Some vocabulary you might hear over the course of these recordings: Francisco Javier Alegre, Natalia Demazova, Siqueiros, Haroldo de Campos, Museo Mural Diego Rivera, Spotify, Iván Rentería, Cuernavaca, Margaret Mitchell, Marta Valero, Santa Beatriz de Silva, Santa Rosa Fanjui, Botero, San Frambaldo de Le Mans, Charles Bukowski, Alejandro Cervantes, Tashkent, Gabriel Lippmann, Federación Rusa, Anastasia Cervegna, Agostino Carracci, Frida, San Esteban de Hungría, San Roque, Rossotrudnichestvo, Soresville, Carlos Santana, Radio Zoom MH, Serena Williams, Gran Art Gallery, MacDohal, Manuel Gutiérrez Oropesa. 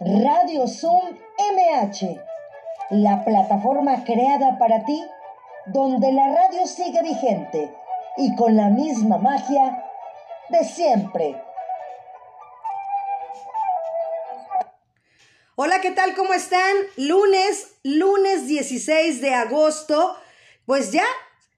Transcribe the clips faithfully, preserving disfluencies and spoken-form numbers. Radio Zoom M H, la plataforma creada para ti, donde la radio sigue vigente y con la misma magia de siempre. Hola, ¿qué tal? ¿Cómo están? Lunes, lunes dieciséis de agosto, pues ya,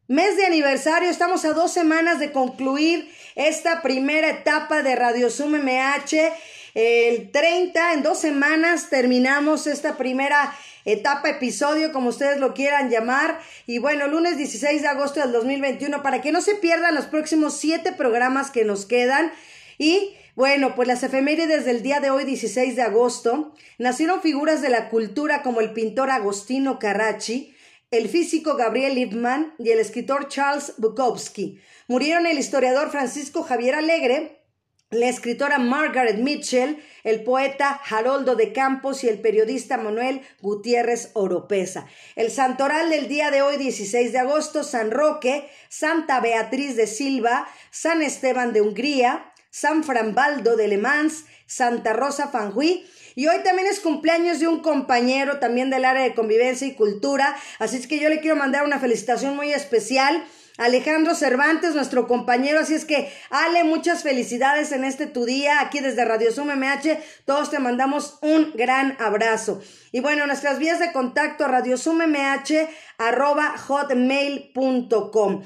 mes de aniversario, estamos a dos semanas de concluir esta primera etapa de Radio Zoom M H. El treinta, en dos semanas, terminamos esta primera etapa, episodio, como ustedes lo quieran llamar. Y bueno, lunes dieciséis de agosto del dos mil veintiuno, para que no se pierdan los próximos siete programas que nos quedan. Y bueno, pues las efemérides del día de hoy, dieciséis de agosto, nacieron figuras de la cultura como el pintor Agostino Carracci, el físico Gabriel Lippmann y el escritor Charles Bukowski. Murieron el historiador Francisco Javier Alegre, la escritora Margaret Mitchell, el poeta Haroldo de Campos y el periodista Manuel Gutiérrez Oropesa. El santoral del día de hoy, dieciséis de agosto, San Roque, Santa Beatriz de Silva, San Esteban de Hungría, San Frambaldo de Le Mans, Santa Rosa Fanjui, y hoy también es cumpleaños de un compañero también del área de convivencia y cultura, así es que yo le quiero mandar una felicitación muy especial a Alejandro Cervantes, nuestro compañero, así es que Ale, muchas felicidades en este tu día, aquí desde Radio Zoom M H, todos te mandamos un gran abrazo. Y bueno, nuestras vías de contacto, radio zoom m h arroba hotmail punto com.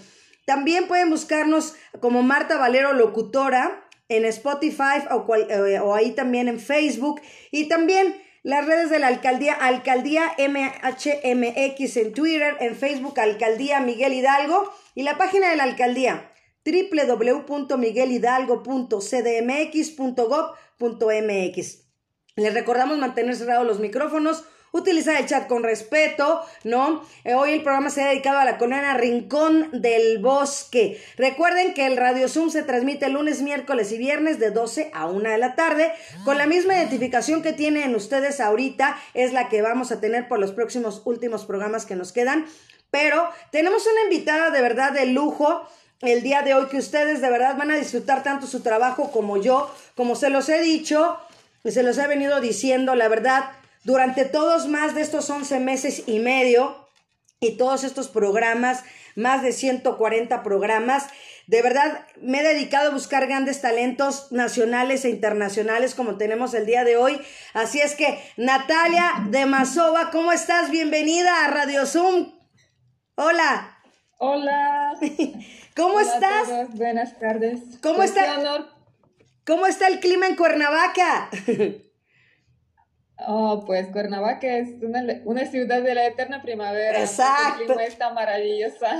También pueden buscarnos como Marta Valero Locutora, en Spotify o, cual, eh, o ahí también en Facebook, y también las redes de la alcaldía, Alcaldía M H M X en Twitter, en Facebook Alcaldía Miguel Hidalgo, y la página de la alcaldía doble u doble u doble u punto miguel hidalgo punto c d m x punto gob punto m x. Les recordamos mantener cerrados los micrófonos, utilizar el chat con respeto, ¿no? Eh, hoy el programa se ha dedicado a la colonia Rincón del Bosque. Recuerden que el Radio Zoom se transmite lunes, miércoles y viernes de doce a una de la tarde, con la misma identificación que tienen ustedes ahorita, es la que vamos a tener por los próximos últimos programas que nos quedan, pero tenemos una invitada de verdad de lujo el día de hoy, que ustedes de verdad van a disfrutar tanto su trabajo como yo, como se los he dicho, y se los he venido diciendo, la verdad, durante todos más de estos once meses y medio y todos estos programas, más de ciento cuarenta programas, de verdad me he dedicado a buscar grandes talentos nacionales e internacionales como tenemos el día de hoy. Así es que, Natalia Demazova, ¿cómo estás? Bienvenida a Radio Zoom. Hola. Hola. ¿Cómo Hola estás? A todos. Buenas tardes. ¿Cómo está, ¿Cómo está el clima en Cuernavaca? Oh, pues Cuernavaca es una, una ciudad de la eterna primavera. Exacto. El clima está maravillosa.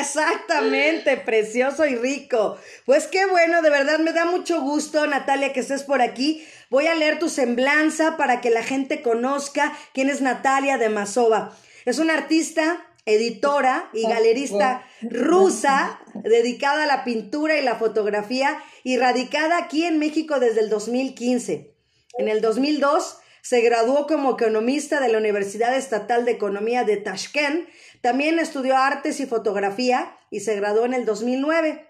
Exactamente, precioso y rico. Pues qué bueno, de verdad me da mucho gusto, Natalia, que estés por aquí. Voy a leer tu semblanza para que la gente conozca quién es Natalia Demazova. Es una artista, editora y galerista rusa, dedicada a la pintura y la fotografía, y radicada aquí en México desde el dos mil quince. En el dos mil dos... se graduó como economista de la Universidad Estatal de Economía de Tashkent. También estudió artes y fotografía y se graduó en el dos mil nueve.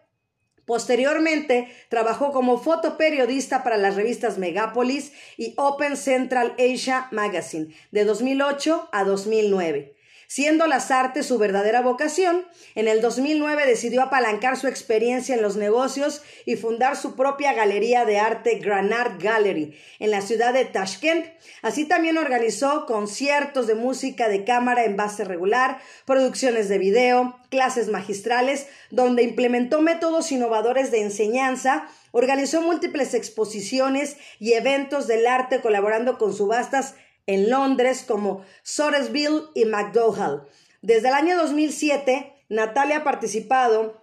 Posteriormente, trabajó como fotoperiodista para las revistas Megápolis y Open Central Asia Magazine de dos mil ocho a dos mil nueve. Siendo las artes su verdadera vocación, en el dos mil nueve decidió apalancar su experiencia en los negocios y fundar su propia galería de arte, Gran Art Gallery, en la ciudad de Tashkent. Así también organizó conciertos de música de cámara en base regular, producciones de video, clases magistrales, donde implementó métodos innovadores de enseñanza. Organizó múltiples exposiciones y eventos del arte, colaborando con subastas en Londres como Soresville y MacDohal. Desde el año dos mil siete, Natalia ha participado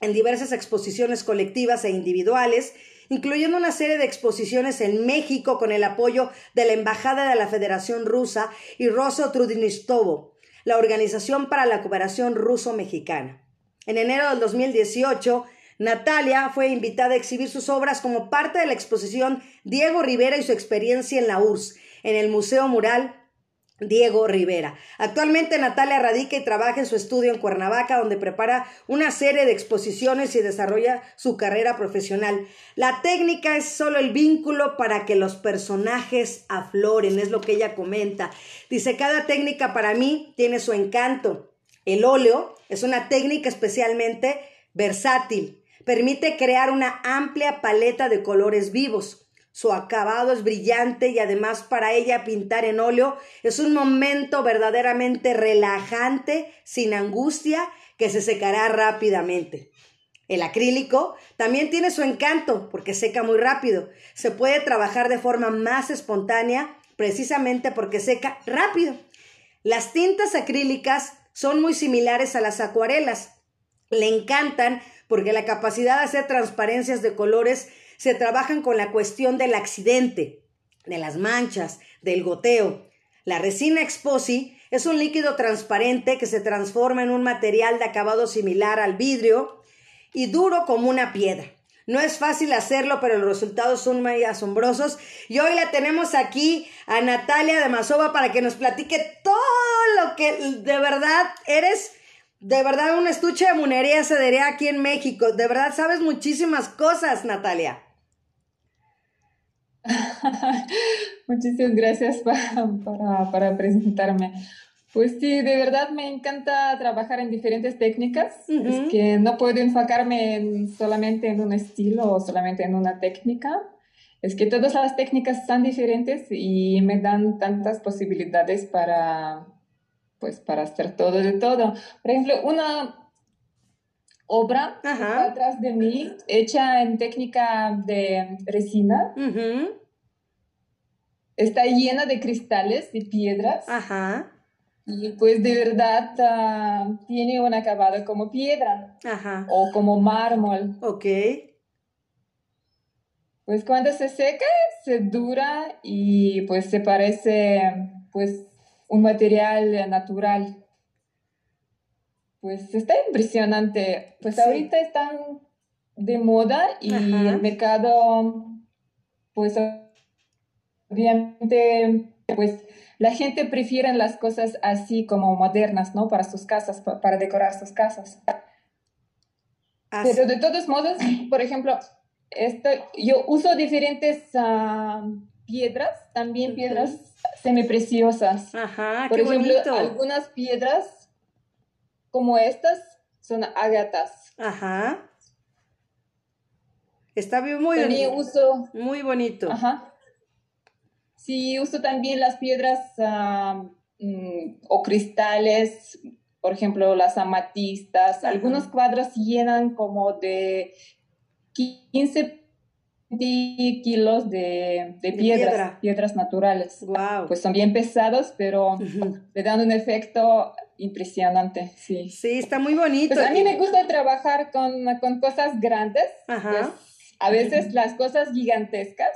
en diversas exposiciones colectivas e individuales, incluyendo una serie de exposiciones en México con el apoyo de la Embajada de la Federación Rusa y Rossotrudnichestvo, la Organización para la Cooperación Ruso-Mexicana. En enero del dos mil dieciocho, Natalia fue invitada a exhibir sus obras como parte de la exposición Diego Rivera y su experiencia en la U R S S, en el Museo Mural Diego Rivera. Actualmente Natalia radica y trabaja en su estudio en Cuernavaca, donde prepara una serie de exposiciones y desarrolla su carrera profesional. La técnica es solo el vínculo para que los personajes afloren, es lo que ella comenta. Dice, cada técnica para mí tiene su encanto. El óleo es una técnica especialmente versátil. Permite crear una amplia paleta de colores vivos. Su acabado es brillante y además para ella pintar en óleo es un momento verdaderamente relajante, sin angustia, que se secará rápidamente. El acrílico también tiene su encanto porque seca muy rápido. Se puede trabajar de forma más espontánea precisamente porque seca rápido. Las tintas acrílicas son muy similares a las acuarelas. Le encantan porque la capacidad de hacer transparencias de colores se trabajan con la cuestión del accidente, de las manchas, del goteo. La resina epoxi es un líquido transparente que se transforma en un material de acabado similar al vidrio y duro como una piedra. No es fácil hacerlo, pero los resultados son muy asombrosos. Y hoy la tenemos aquí a Natalia Demazova para que nos platique todo lo que de verdad eres. De verdad, un estuche de monería se daría aquí en México. De verdad, sabes muchísimas cosas, Natalia. Muchísimas gracias para, para, para presentarme. Pues sí, de verdad me encanta trabajar en diferentes técnicas. Uh-huh. Es que no puedo enfocarme en, solamente en un estilo o solamente en una técnica. Es que todas las técnicas son diferentes y me dan tantas posibilidades para... pues para hacer todo de todo. Por ejemplo, una obra que está atrás de mí, hecha en técnica de resina, uh-huh. está llena de cristales y piedras, ajá. y pues de verdad uh, tiene un acabado como piedra, ajá. o como mármol. Ok. Pues cuando se seca, se dura y pues se parece, pues, un material natural. Pues está impresionante. Pues sí. Ahorita están de moda y ajá. el mercado, pues obviamente, pues la gente prefiere las cosas así como modernas, ¿no? Para sus casas, para decorar sus casas. Así. Pero de todos modos, por ejemplo, esto, yo uso diferentes uh, piedras, también uh-huh. piedras semipreciosas. Ajá, por qué ejemplo, bonito. Algunas piedras como estas son ágatas. Ajá. Está bien, muy también bonito. Uso, muy bonito. Ajá. Sí, uso también las piedras uh, mm, o cristales, por ejemplo, las amatistas. Ajá. Algunos cuadros llenan como de quince kilos de, de, de piedras, piedra. piedras naturales. Wow. Pues son bien pesados, pero uh-huh. le dan un efecto impresionante. Sí, sí, está muy bonito. Pues a mí me gusta trabajar con, con cosas grandes, pues a veces uh-huh. las cosas gigantescas.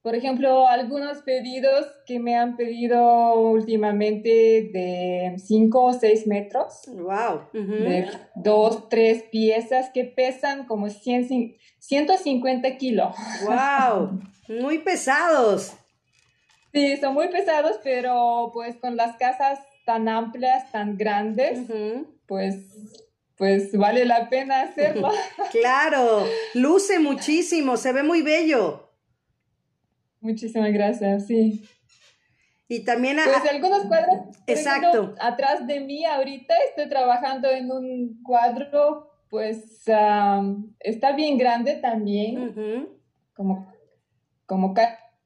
Por ejemplo, algunos pedidos que me han pedido últimamente de cinco o seis metros. ¡Wow! Uh-huh. De dos, tres piezas que pesan como cien, ciento cincuenta kilos. ¡Wow! Muy pesados. Sí, son muy pesados, pero pues con las casas tan amplias, tan grandes, uh-huh. pues... pues vale la pena hacerlo. ¡Claro! Luce muchísimo, se ve muy bello. Muchísimas gracias, sí. Y también... A... pues algunos cuadros... Exacto. Ejemplo, atrás de mí ahorita estoy trabajando en un cuadro, pues um, está bien grande también, uh-huh. como, como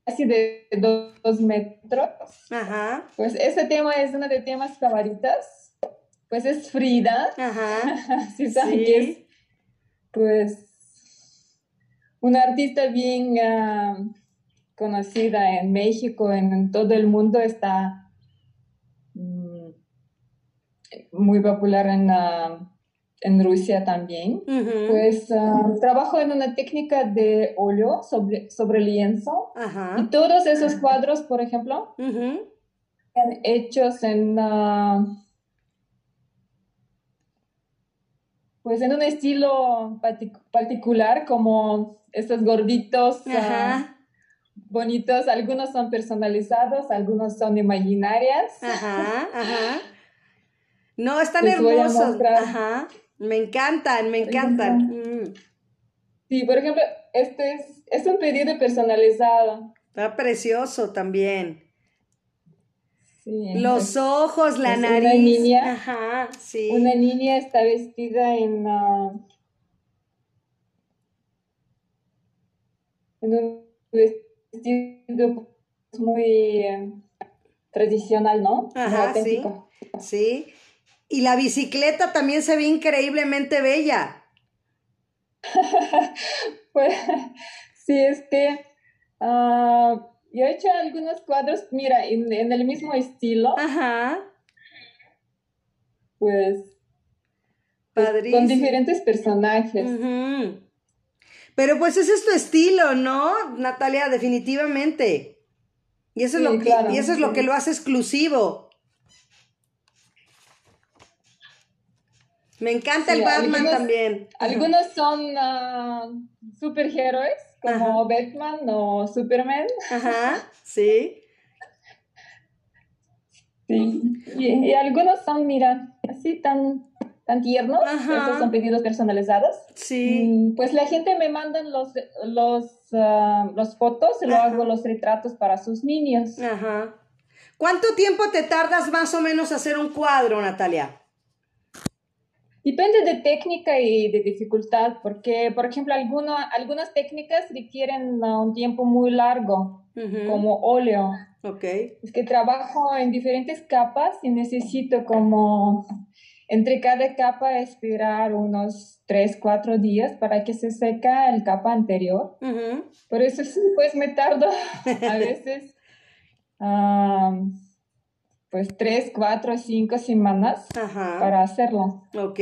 casi de dos, dos metros. Ajá. Pues este tema es uno de temas favoritas, pues es Frida. Ajá. ¿Sí saben qué es? Pues una artista bien... Uh, conocida en México, en, en todo el mundo, está mm, muy popular en, uh, en Rusia también. Uh-huh. Pues uh, trabajo en una técnica de óleo sobre, sobre lienzo. Uh-huh. Y todos esos uh-huh. cuadros, por ejemplo, uh-huh. están hechos en, uh, pues en un estilo partic- particular, como estos gorditos... Uh-huh. Uh, bonitos, algunos son personalizados, algunos son imaginarias. Ajá, ajá. No, están Les hermosos. Ajá. Me encantan, me encantan. Mm. Sí, por ejemplo, este es, es un pedido personalizado. Está precioso también. Sí, los ojos, la nariz. Una niña, ajá, sí. Una niña está vestida en uh, en un vestido muy eh, tradicional, ¿no? Ajá, sí, sí. Y la bicicleta también se ve increíblemente bella. Pues, sí, este, uh, yo he hecho algunos cuadros, mira, en, en el mismo estilo. Ajá. Pues, pues con diferentes personajes. Uh-huh. Pero pues ese es tu estilo, ¿no, Natalia? Definitivamente. Y eso, sí, es, lo que, claro, y eso sí. es lo que lo hace exclusivo. Me encanta sí, el Batman algunos, también. Algunos son uh, superhéroes, como Ajá. Batman o Superman. Ajá, sí. Sí. Y, y algunos son, mira, así tan, tan tiernos. Ajá. Estos son pedidos personalizados. Sí. Pues la gente me manda los, los, uh, los fotos y luego hago los retratos para sus niños. Ajá. ¿Cuánto tiempo te tardas más o menos a hacer un cuadro, Natalia? Depende de técnica y de dificultad, porque, por ejemplo, alguno, algunas técnicas requieren uh, un tiempo muy largo, uh-huh. como óleo. Okay. Es que trabajo en diferentes capas y necesito como entre cada capa esperar unos tres, cuatro días para que se seca el capa anterior. Uh-huh. Por eso sí, pues me tardo a veces uh, pues tres, cuatro, cinco semanas Ajá. para hacerlo. Ok.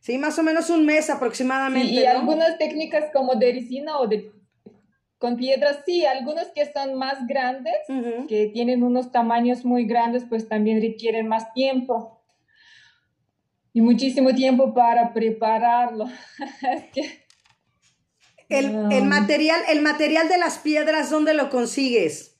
Sí, más o menos un mes aproximadamente, sí, y ¿no? algunas técnicas como de resina o de con piedras, sí, algunos que son más grandes, uh-huh. que tienen unos tamaños muy grandes, pues también requieren más tiempo. Y muchísimo tiempo para prepararlo. Es que, el, um... el, material, el material de las piedras, ¿dónde lo consigues?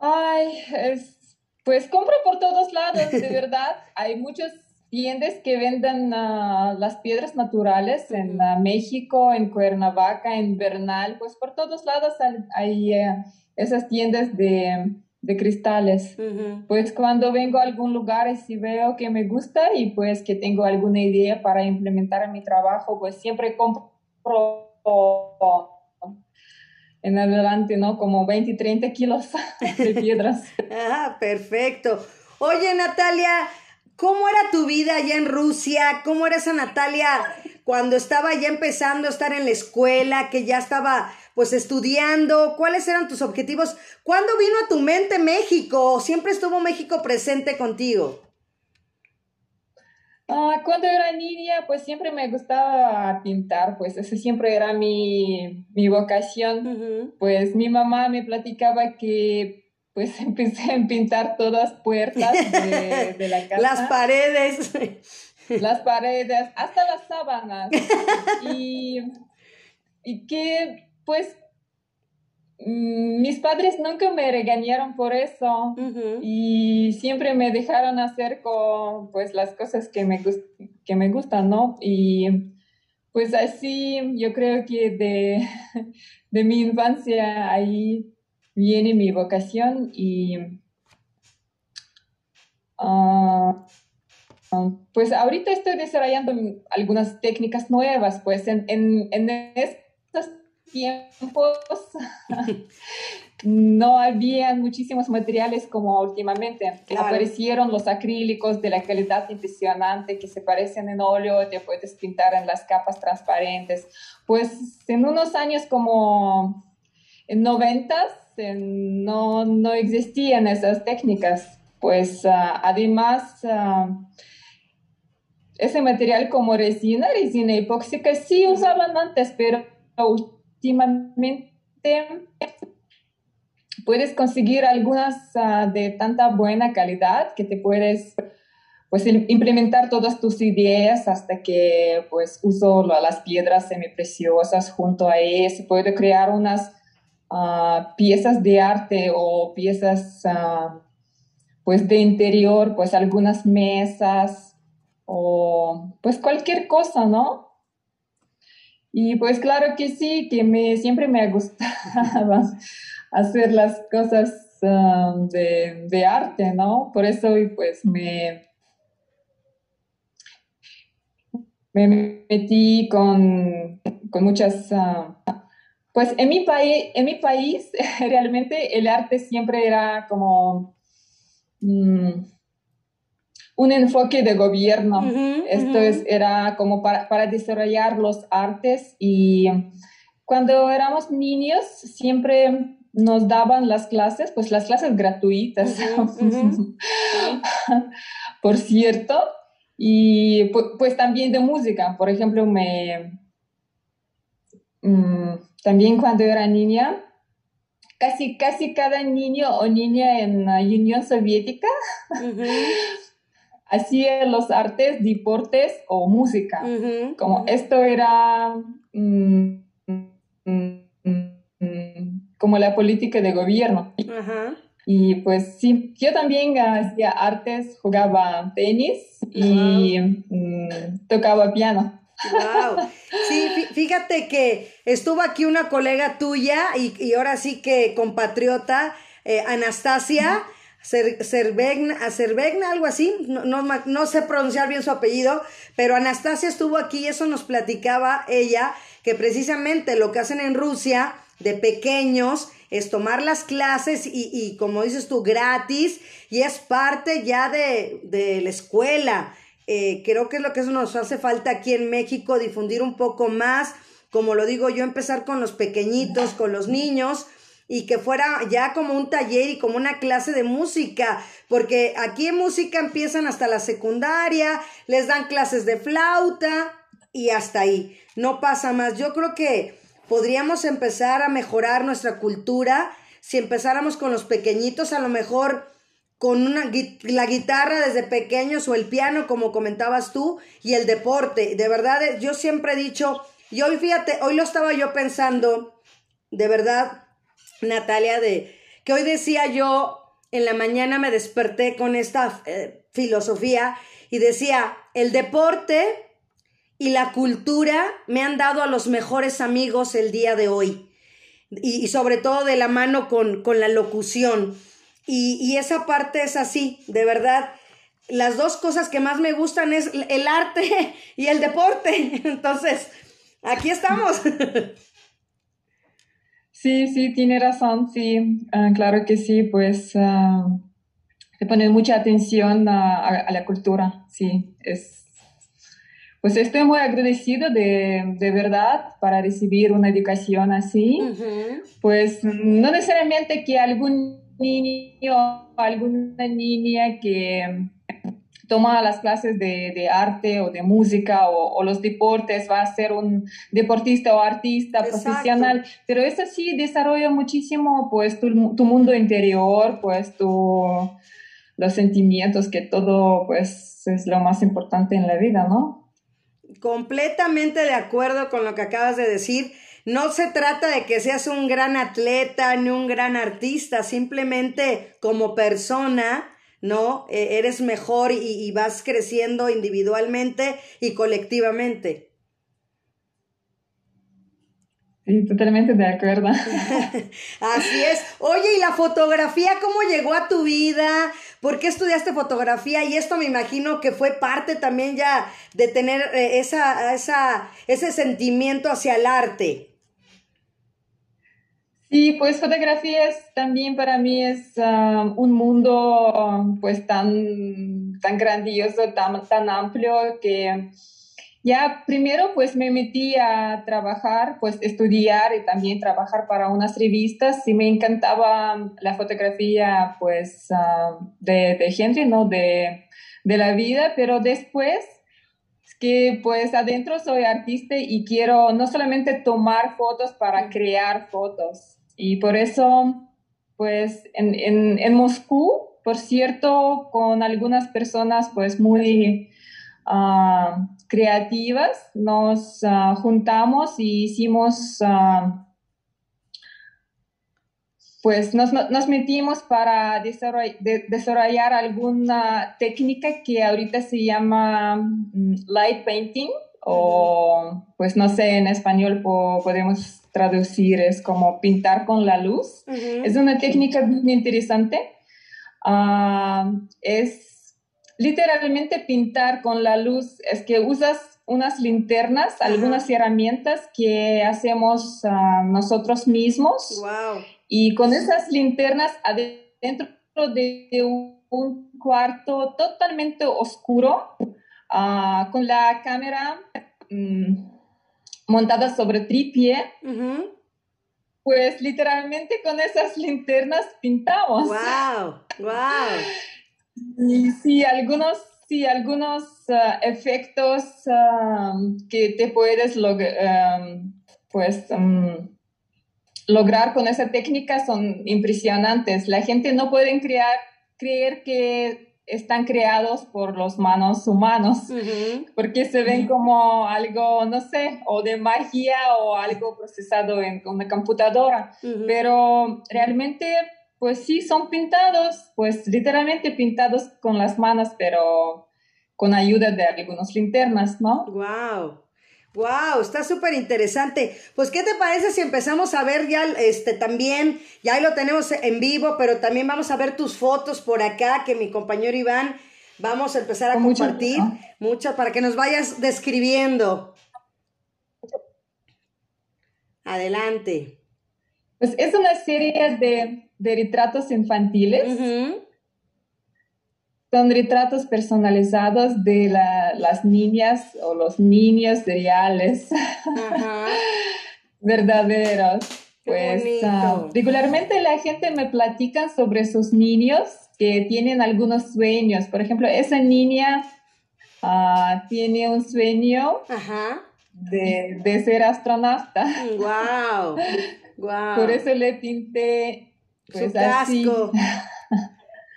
Ay, es, pues compro por todos lados, de verdad. Hay muchas tiendas que venden uh, las piedras naturales en uh, México, en Cuernavaca, en Bernal. Pues por todos lados hay uh, esas tiendas de, de cristales. Uh-huh. Pues cuando vengo a algún lugar y si veo que me gusta y pues que tengo alguna idea para implementar en mi trabajo, pues siempre compro... en adelante, ¿no? Como veinte, treinta kilos de piedras. Ah, perfecto. Oye, Natalia, ¿cómo era tu vida allá en Rusia? ¿Cómo era esa Natalia cuando estaba ya empezando a estar en la escuela, que ya estaba, pues, estudiando? ¿Cuáles eran tus objetivos? ¿Cuándo vino a tu mente México? ¿O siempre estuvo México presente contigo? Ah, cuando era niña, pues siempre me gustaba pintar, pues eso siempre era mi, mi vocación. Uh-huh. Pues mi mamá me platicaba que pues empecé a pintar todas las puertas de, de la casa. Las paredes. Las paredes, hasta las sábanas. Y, y que pues mis padres nunca me regañaron por eso, uh-huh. y siempre me dejaron hacer con, pues, las cosas que me, gust- que me gustan, ¿no? Y pues así yo creo que de, de mi infancia ahí viene mi vocación y uh, pues ahorita estoy desarrollando algunas técnicas nuevas, pues en, en, en estas tiempos no había muchísimos materiales como últimamente. Claro. Aparecieron los acrílicos de la calidad impresionante que se parecen en óleo, te puedes pintar en las capas transparentes. Pues en unos años como en noventas no, no existían esas técnicas. Pues uh, además... Uh, ese material como resina, resina epóxica, sí usaban antes, pero últimamente puedes conseguir algunas uh, de tanta buena calidad que te puedes pues implementar todas tus ideas hasta que pues uso las piedras semipreciosas junto a eso. Puedo crear unas uh, piezas de arte o piezas uh, pues de interior, pues algunas mesas o pues cualquier cosa, ¿no? Y pues claro que sí, que me, siempre me ha gustado hacer las cosas um, de, de arte, ¿no? Por eso pues me, me metí con, con muchas... Uh, pues en mi, paí, en mi país realmente el arte siempre era como um, un enfoque de gobierno, uh-huh, esto uh-huh. es, era como para, para desarrollar los artes, y cuando éramos niños siempre nos daban las clases, pues las clases gratuitas, uh-huh, uh-huh. por cierto, y pues, pues también de música, por ejemplo, me, mmm, también cuando era niña, casi, casi cada niño o niña en la Unión Soviética, uh-huh. hacía los artes, deportes o música. Uh-huh. Como esto era mm, mm, mm, como la política de gobierno. Uh-huh. Y pues sí, yo también hacía artes, jugaba tenis y uh-huh. mm, tocaba piano. Wow. Sí, fíjate que estuvo aquí una colega tuya y, y ahora sí que compatriota, eh, Anastasia, uh-huh. Cervegna, Cervegna, algo así, no, no, no sé pronunciar bien su apellido, pero Anastasia estuvo aquí y eso nos platicaba ella, que precisamente lo que hacen en Rusia de pequeños es tomar las clases y, y como dices tú, gratis, y es parte ya de, de la escuela. Eh, creo que es lo que eso nos hace falta aquí en México, difundir un poco más, como lo digo yo, empezar con los pequeñitos, con los niños, y que fuera ya como un taller y como una clase de música, porque aquí en música empiezan hasta la secundaria, les dan clases de flauta y hasta ahí, no pasa más. Yo creo que podríamos empezar a mejorar nuestra cultura si empezáramos con los pequeñitos, a lo mejor con una, la guitarra desde pequeños o el piano, como comentabas tú, y el deporte. De verdad, yo siempre he dicho, y hoy fíjate, hoy lo estaba yo pensando, de verdad, Natalia, de que hoy decía yo, en la mañana me desperté con esta eh, filosofía y decía, el deporte y la cultura me han dado a los mejores amigos el día de hoy, y, y sobre todo de la mano con, con la locución, y, y esa parte es así, de verdad, las dos cosas que más me gustan es el arte y el deporte, entonces, aquí estamos. Sí, sí, tiene razón, sí, uh, claro que sí, pues uh, se pone mucha atención a, a, a la cultura, sí, es, pues estoy muy agradecida de, de verdad para recibir una educación así, uh-huh. pues no necesariamente que algún niño o alguna niña que toma las clases de, de arte o de música o, o los deportes, va a ser un deportista o artista Exacto. profesional, pero eso sí desarrolla muchísimo pues tu, tu mundo interior, pues tu, los sentimientos, que todo pues es lo más importante en la vida, ¿no? Completamente de acuerdo con lo que acabas de decir. No se trata de que seas un gran atleta ni un gran artista, simplemente como persona, ¿no? Eh, eres mejor y, y vas creciendo individualmente y colectivamente. Sí, totalmente de acuerdo. Así es. Oye, ¿y la fotografía cómo llegó a tu vida? ¿Por qué estudiaste fotografía? Y esto me imagino que fue parte también ya de tener eh, esa, esa, ese sentimiento hacia el arte. Sí, pues fotografía es, también para mí es uh, un mundo pues tan, tan grandioso, tan, tan amplio, que ya primero pues me metí a trabajar, pues estudiar y también trabajar para unas revistas, y me encantaba la fotografía pues uh, de, de gente, ¿no? De, de la vida, pero después que pues adentro soy artista y quiero no solamente tomar fotos para crear fotos. Y por eso, pues, en, en, en Moscú, por cierto, con algunas personas pues muy uh, creativas, nos uh, juntamos y hicimos, uh, pues nos, nos metimos para desarroll, de, desarrollar alguna técnica que ahorita se llama light painting, o pues no sé, en español po, podemos traducir, es como pintar con la luz. Uh-huh. Es una técnica muy interesante. Uh, es literalmente pintar con la luz, es que usas unas linternas, uh-huh, algunas herramientas que hacemos uh, nosotros mismos. Wow. Y con esas linternas adentro de un cuarto totalmente oscuro, uh, con la cámara um, montada sobre tripié, uh-huh, pues literalmente con esas linternas pintamos. ¡Wow! ¡Wow! Y sí, algunos, sí, algunos uh, efectos uh, que te puedes log- um, pues, um, lograr con esa técnica son impresionantes. La gente no puede crear, creer que están creados por las manos humanos, uh-huh, porque se ven como algo, no sé, o de magia o algo procesado en una computadora, uh-huh, pero realmente, pues sí, son pintados, pues literalmente pintados con las manos, pero con ayuda de algunas linternas, ¿no? ¡Wow! ¡Wow! Está súper interesante. Pues, ¿qué te parece si empezamos a ver ya este también? Ya ahí lo tenemos en vivo, pero también vamos a ver tus fotos por acá, que mi compañero Iván vamos a empezar a Con compartir. Mucho, ¿no? Muchas, para que nos vayas describiendo. Adelante. Pues es una serie de, de retratos infantiles. Uh-huh. Son retratos personalizados de la, las niñas o los niños reales, ajá, verdaderos. Pues uh, regularmente la gente me platica sobre sus niños que tienen algunos sueños. Por ejemplo, esa niña uh, tiene un sueño, ajá, de, de ser astronauta. Wow. Wow. Por eso le pinté pues, su así. Casco.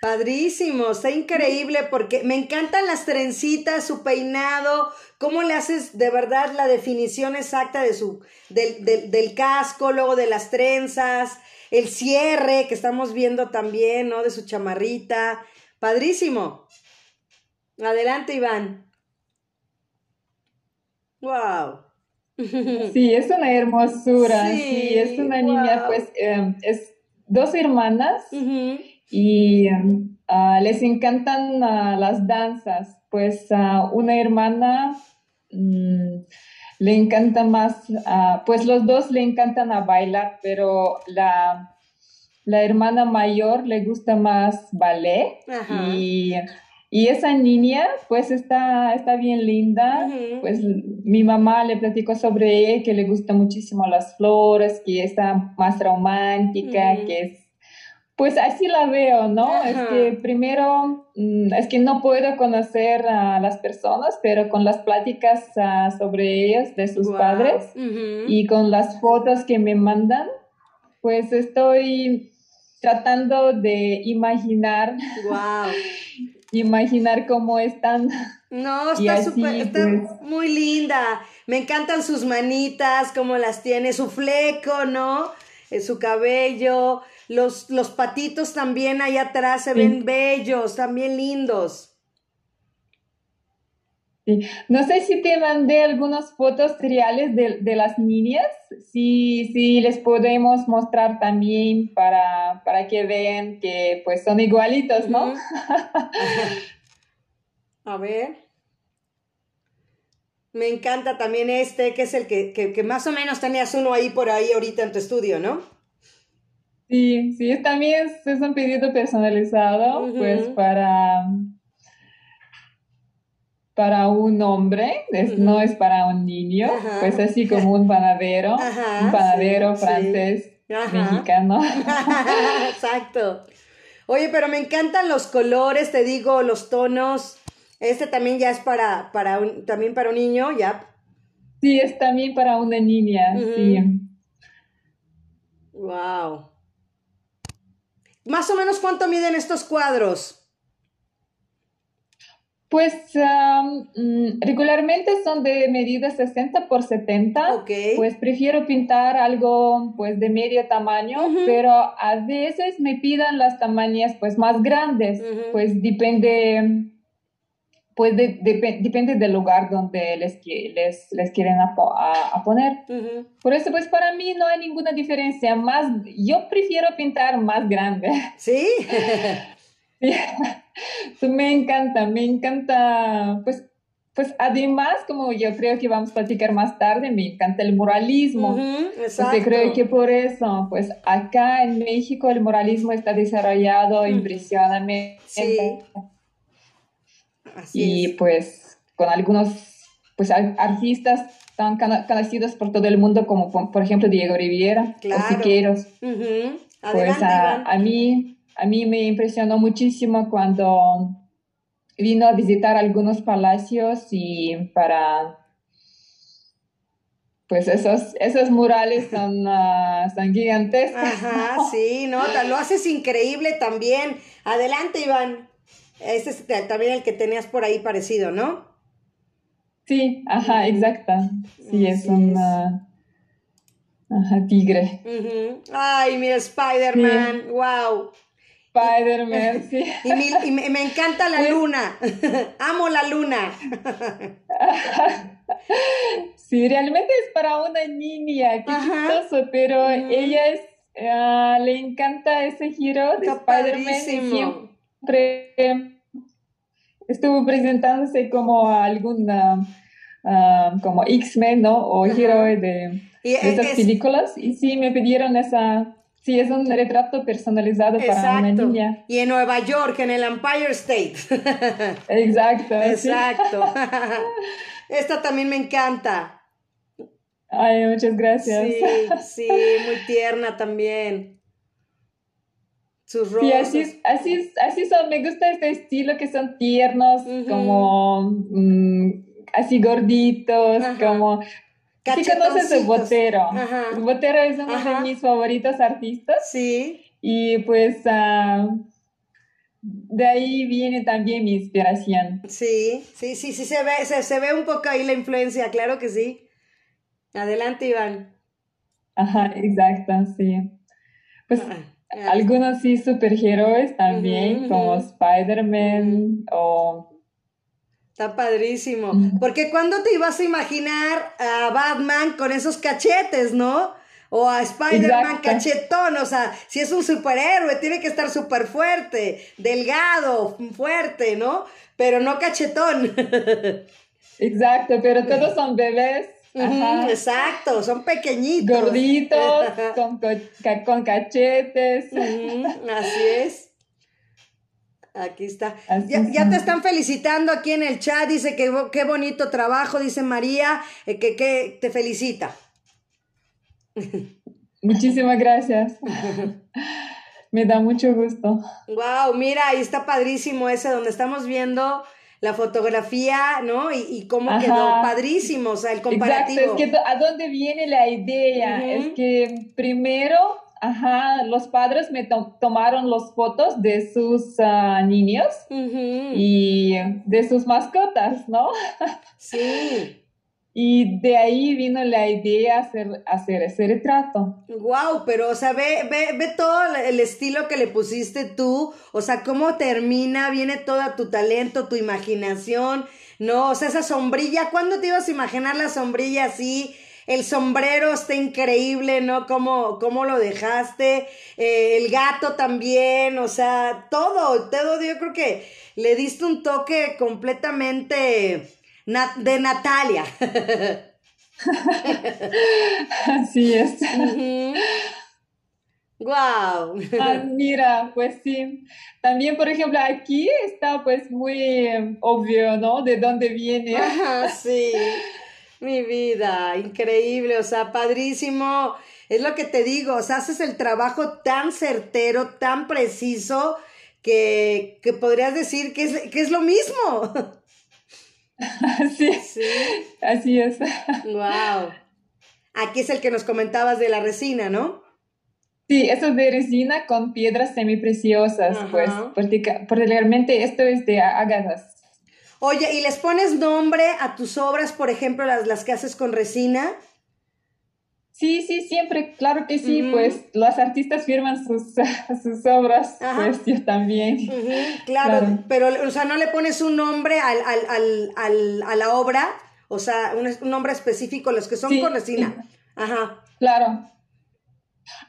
Padrísimo, está increíble porque me encantan las trencitas, su peinado, cómo le haces de verdad la definición exacta de su, del, del, del casco, luego de las trenzas, el cierre que estamos viendo también, ¿no? De su chamarrita, padrísimo. Adelante, Iván. Wow. Sí, es una hermosura, sí, sí es una niña, wow, pues, eh, es dos hermanas, uh-huh, y uh, les encantan uh, las danzas, pues uh, una hermana um, le encanta más, uh, pues los dos le encantan a bailar, pero la, la hermana mayor le gusta más ballet, y, y esa niña pues está, está bien linda, ajá, pues mi mamá le platicó sobre ella, que le gustan muchísimo las flores, que está más romántica, ajá, que es, pues así la veo, ¿no? Ajá. Es que primero, es que no puedo conocer a las personas, pero con las pláticas uh, sobre ellas, de sus, wow, padres, uh-huh, y con las fotos que me mandan, pues estoy tratando de imaginar, wow, imaginar cómo están. No, está así, super, está pues, muy linda. Me encantan sus manitas, cómo las tiene, su fleco, ¿no? Su cabello. Los, los patitos también allá atrás se ven, sí, bellos, también lindos. Sí. No sé si te mandé algunas fotos reales de, de las niñas, sí, sí, les podemos mostrar también para, para que vean que pues son igualitos, ¿no? Uh-huh. A ver. Me encanta también este, que es el que, que, que más o menos tenías uno ahí por ahí ahorita en tu estudio, ¿no? Sí, sí, también es, es un pedido personalizado, uh-huh, pues para, para un hombre, es, uh-huh, no es para un niño, uh-huh, pues así como un panadero, uh-huh, un panadero, sí, francés, sí, uh-huh, mexicano. Exacto. Oye, pero me encantan los colores, te digo, los tonos. Este también ya es para, para un, también para un niño, ya. Sí, es también para una niña, uh-huh, sí. Wow. ¿Más o menos cuánto miden estos cuadros? Pues um, regularmente son de medida sesenta por setenta, okay. Pues prefiero pintar algo pues de medio tamaño, uh-huh. Pero a veces me pidan las tamañas pues más grandes, uh-huh. Pues depende, pues de, de, depende del lugar donde les, les, les quieren a, a, a poner. Uh-huh. Por eso pues para mí no hay ninguna diferencia, más, yo prefiero pintar más grande. ¿Sí? Yeah. Me encanta, me encanta, pues, pues además, como yo creo que vamos a platicar más tarde, me encanta el muralismo, uh-huh, entonces creo que por eso, pues acá en México el muralismo está desarrollado, uh-huh. Impresionante, sí. Así y es. Pues con algunos pues, artistas tan conocidos por todo el mundo como por ejemplo Diego Rivera, claro. O Siqueiros, uh-huh. Adelante, pues a, a mí... A mí me impresionó muchísimo cuando vino a visitar algunos palacios y para, pues esos, esos murales son, uh, son gigantescos. Ajá, ¿no? Sí, ¿no? Lo haces increíble también. Adelante, Iván. Este es también el que tenías por ahí parecido, ¿no? Sí, ajá, exacto. Sí, es un uh, ajá, tigre. Uh-huh. Ay, mira, Spider-Man, sí. Wow. Spider-Man, sí. Y, mi, y me, me encanta la luna, amo la luna. Sí, realmente es para una niña, qué chistoso, pero mm. ella es, uh, le encanta ese giro de Spider-Man. Siempre estuvo presentándose como alguna, uh, como X-Men, ¿no? O ajá. Hero de, y, de es, esas películas, y sí, me pidieron esa... Sí, es un retrato personalizado. Exacto. Para una niña. Y en Nueva York, en el Empire State. Exacto. Exacto. Esta también me encanta. Ay, muchas gracias. Sí, sí, muy tierna también. Sus rosas. Sí, así, así, así son, me gusta este estilo que son tiernos, uh-huh. Como mmm, así gorditos, uh-huh. Como... Sí, conoces de Botero. Ajá. Botero es uno ajá. de mis favoritos artistas. Sí. Y pues uh, de ahí viene también mi inspiración. Sí, sí, sí, sí, se ve, se, se ve un poco ahí la influencia, claro que sí. Adelante, Iván. Ajá, exacto, sí. Pues ajá. Algunos sí superhéroes también, uh-huh, como uh-huh. Spider-Man o... Está padrísimo, porque ¿cuándo te ibas a imaginar a Batman con esos cachetes, no? O a Spider-Man cachetón, o sea, si es un superhéroe, tiene que estar súper fuerte, delgado, fuerte, ¿no? Pero no cachetón. Exacto, pero todos son bebés. Ajá. Exacto, son pequeñitos. Gorditos, con, con cachetes. Uh-huh, así es. Aquí está. Ya, ya te están felicitando aquí en el chat. Dice que qué bonito trabajo, dice María, eh, que, que te felicita. Muchísimas gracias. Me da mucho gusto. Wow, mira, ahí está padrísimo ese donde estamos viendo la fotografía, ¿no? Y, y cómo ajá. Quedó padrísimo, o sea, el comparativo. Exacto, es que a dónde viene la idea. Uh-huh. Es que primero... Ajá, los padres me to- tomaron las fotos de sus uh, niños uh-huh. y de sus mascotas, ¿no? Sí. Y de ahí vino la idea hacer, hacer ese retrato. Wow, pero, o sea, ve, ve, ve todo el estilo que le pusiste tú, o sea, cómo termina, viene todo tu talento, tu imaginación, ¿no? O sea, esa sombrilla, ¿cuándo te ibas a imaginar la sombrilla así? El sombrero está increíble, ¿no? ¿Cómo, cómo lo dejaste? Eh, el gato también, o sea, todo, todo. Yo creo que le diste un toque completamente na- de Natalia. Así es. Uh-huh. Wow. Ah, mira, pues sí. También, por ejemplo, aquí está pues muy eh, obvio, ¿no? De dónde viene. Ajá, sí. Mi vida, increíble, o sea, padrísimo, es lo que te digo, o sea, haces el trabajo tan certero, tan preciso, que, que podrías decir que es, que es lo mismo. Sí, sí, así es. Wow. Aquí es el que nos comentabas de la resina, ¿no? Sí, eso de resina con piedras semipreciosas, uh-huh. pues, particularmente esto es de ágatas. Oye, ¿y les pones nombre a tus obras, por ejemplo, las, las que haces con resina? Sí, sí, siempre, claro que sí, uh-huh. pues los artistas firman sus, sus obras, ajá. pues yo también. Uh-huh, claro, claro, pero o sea, ¿no le pones un nombre al, al, al, al, a la obra? O sea, un, un nombre específico, los que son sí, con resina. Sí. Ajá. Claro.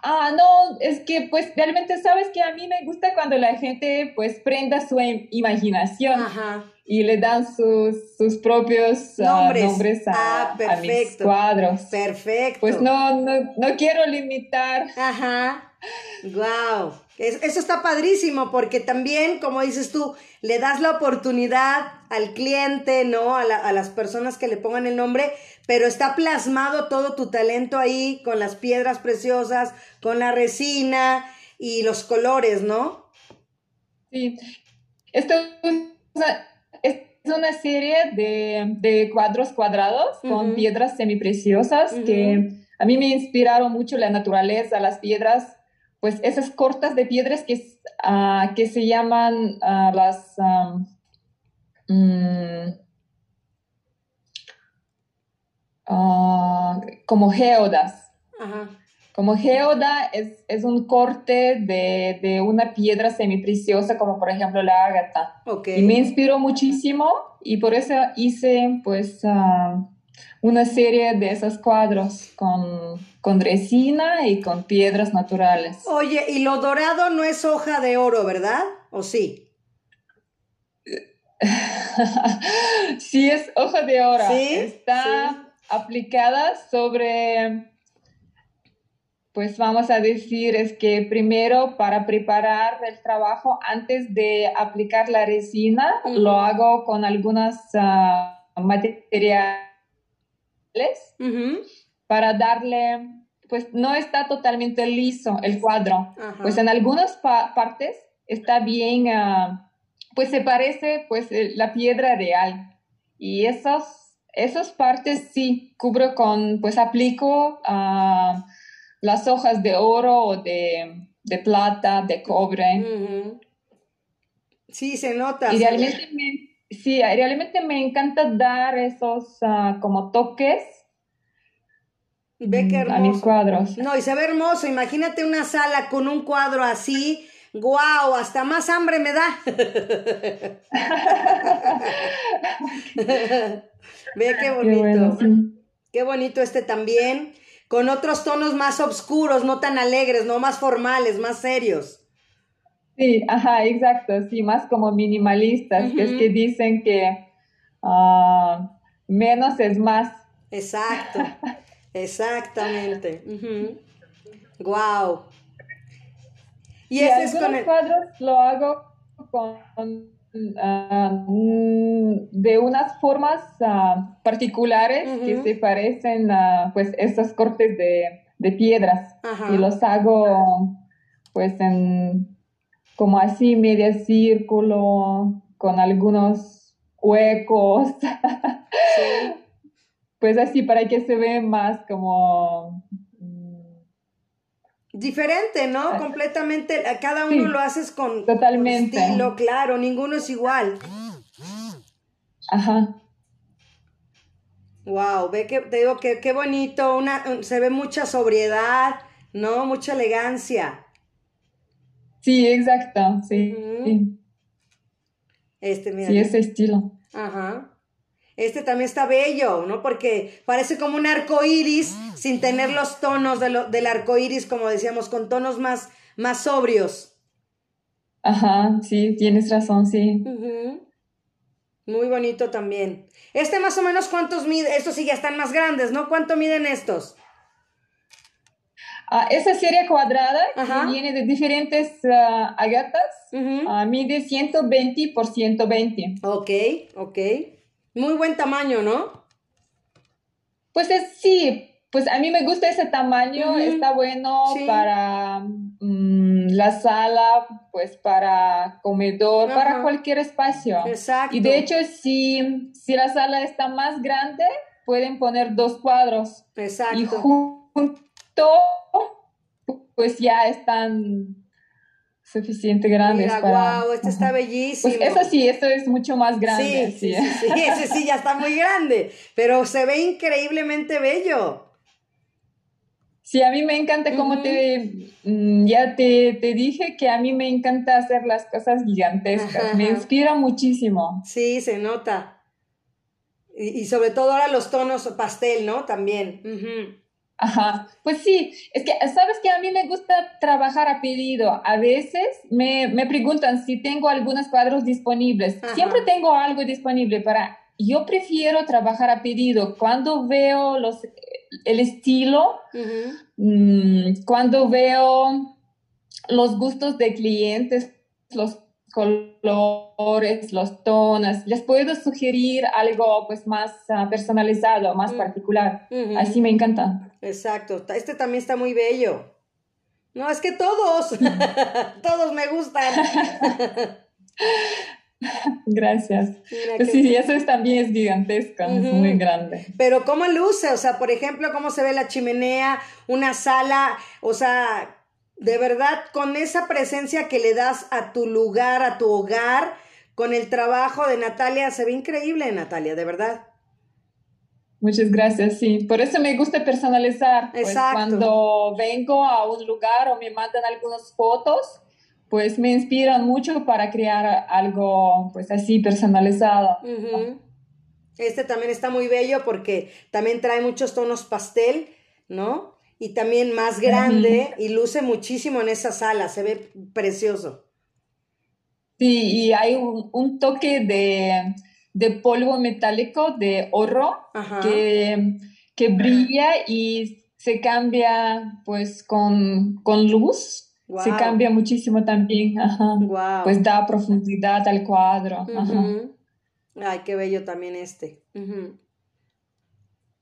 Ah, no, es que pues realmente sabes que a mí me gusta cuando la gente pues prenda su imaginación. Ajá. Y le dan sus, sus propios nombres, uh, nombres a, ah, a mis cuadros. Perfecto. Pues no, no, no quiero limitar. Ajá. Wow. Es, eso está padrísimo porque también, como dices tú, le das la oportunidad al cliente, ¿no? A, la, a las personas que le pongan el nombre, pero está plasmado todo tu talento ahí con las piedras preciosas, con la resina y los colores, ¿no? Sí. Esto o sea, es una serie de, de cuadros cuadrados uh-huh. con piedras semipreciosas uh-huh. que a mí me inspiraron mucho la naturaleza, las piedras, pues esas cortas de piedras que, uh, que se llaman uh, las... Um, um, uh, como geodas. Ajá. Como geoda es, es un corte de, de una piedra semipreciosa, como por ejemplo la ágata. Okay. Y me inspiró muchísimo y por eso hice pues uh, una serie de esos cuadros con, con resina y con piedras naturales. Oye, y lo dorado no es hoja de oro, ¿verdad? ¿O sí? Sí, es hoja de oro. ¿Sí? Está sí. aplicada sobre... Pues vamos a decir, es que primero para preparar el trabajo, antes de aplicar la resina, uh-huh. lo hago con algunos uh, materiales uh-huh. para darle, pues no está totalmente liso el cuadro. Uh-huh. Pues en algunas pa- partes está bien, uh, pues se parece pues la piedra real. Y esas, esas partes sí cubro con, pues aplico... Uh, las hojas de oro o de, de plata, de cobre. Uh-huh. Sí, se nota. Y realmente sí. me, sí, realmente me encanta dar esos uh, como toques Ve qué hermoso. A mis cuadros. No, y se ve hermoso. Imagínate una sala con un cuadro así. ¡Guau! Wow, hasta más hambre me da. Ve qué bonito. Qué bueno, sí. Qué bonito este también. Con otros tonos más oscuros, no tan alegres, no más formales, más serios. Sí, ajá, exacto, sí, más como minimalistas, uh-huh. que es que dicen que uh, menos es más. Exacto, exactamente. Uh-huh. Wow. Y, y ese es con el... cuadros lo hago con... Uh, de unas formas uh, particulares uh-huh. que se parecen a pues, estos cortes de, de piedras. Ajá. Y los hago pues en como así, medio círculo, con algunos huecos. Sí. Pues así para que se vea más como... Diferente, ¿no? Completamente, cada uno sí, lo haces con, totalmente. Con estilo, claro, ninguno es igual. Ajá. Wow, ve que, te digo que qué bonito, una, se ve mucha sobriedad, ¿no? Mucha elegancia. Sí, exacto, sí. Uh-huh. sí. Este, mira. Sí, ese estilo. Ajá. Este también está bello, ¿no? Porque parece como un arco iris sin tener los tonos de lo, del arco iris, como decíamos, con tonos más, más sobrios. Ajá, sí, tienes razón, sí. Uh-huh. Muy bonito también. Este más o menos, ¿cuántos mide? Estos sí ya están más grandes, ¿no? ¿Cuánto miden estos? Uh, esa serie cuadrada ajá. que viene de diferentes uh, agatas uh-huh. uh, mide ciento veinte por ciento veinte. Ok, ok. Muy buen tamaño, ¿no? Pues es, sí, pues a mí me gusta ese tamaño, uh-huh. está bueno sí. para um, la sala, pues para comedor, uh-huh. para cualquier espacio. Exacto. Y de hecho, si, si la sala está más grande, pueden poner dos cuadros. Exacto. Y junto pues ya están suficiente grandes. Mira, para... wow, este está bellísimo. Pues eso sí, esto es mucho más grande. Sí, sí, sí, sí, ese sí ya está muy grande, pero se ve increíblemente bello. Sí, a mí me encanta, como uh-huh. te, ya te, te dije que a mí me encanta hacer las cosas gigantescas, ajá, me inspira muchísimo. Sí, se nota. Y, y sobre todo ahora los tonos pastel, ¿no? También. Uh-huh. Ajá, pues sí, es que sabes que a mí me gusta trabajar a pedido. A veces me, me preguntan si tengo algunos cuadros disponibles. Ajá. Siempre tengo algo disponible para... Yo prefiero trabajar a pedido cuando veo los... el estilo, uh-huh. mmm, cuando veo los gustos de clientes, los colores, los tonos, les puedo sugerir algo pues más uh, personalizado, más uh-huh. particular. Uh-huh. Así me encanta. Exacto. Este también está muy bello. No, es que todos, todos me gustan. Gracias. Pues sí, bien. Eso es, también es gigantesco, uh-huh. es muy grande. Pero ¿cómo luce? O sea, por ejemplo, ¿cómo se ve la chimenea, una sala? O sea, de verdad, con esa presencia que le das a tu lugar, a tu hogar, con el trabajo de Natalia, se ve increíble, Natalia, de verdad. Muchas gracias, sí. Por eso me gusta personalizar. Pues, exacto. Cuando vengo a un lugar o me mandan algunas fotos, pues me inspiran mucho para crear algo pues así personalizado. Uh-huh. Este también está muy bello porque también trae muchos tonos pastel, ¿no? Y también más grande uh-huh. y luce muchísimo en esa sala, se ve precioso. Sí, y hay un, un toque de, de polvo metálico, de oro, uh-huh. que, que brilla y se cambia pues con, con luz. Wow. Se cambia muchísimo también, ajá. Wow. Pues da profundidad al cuadro. Uh-huh. Ajá. Ay, qué bello también este. Uh-huh.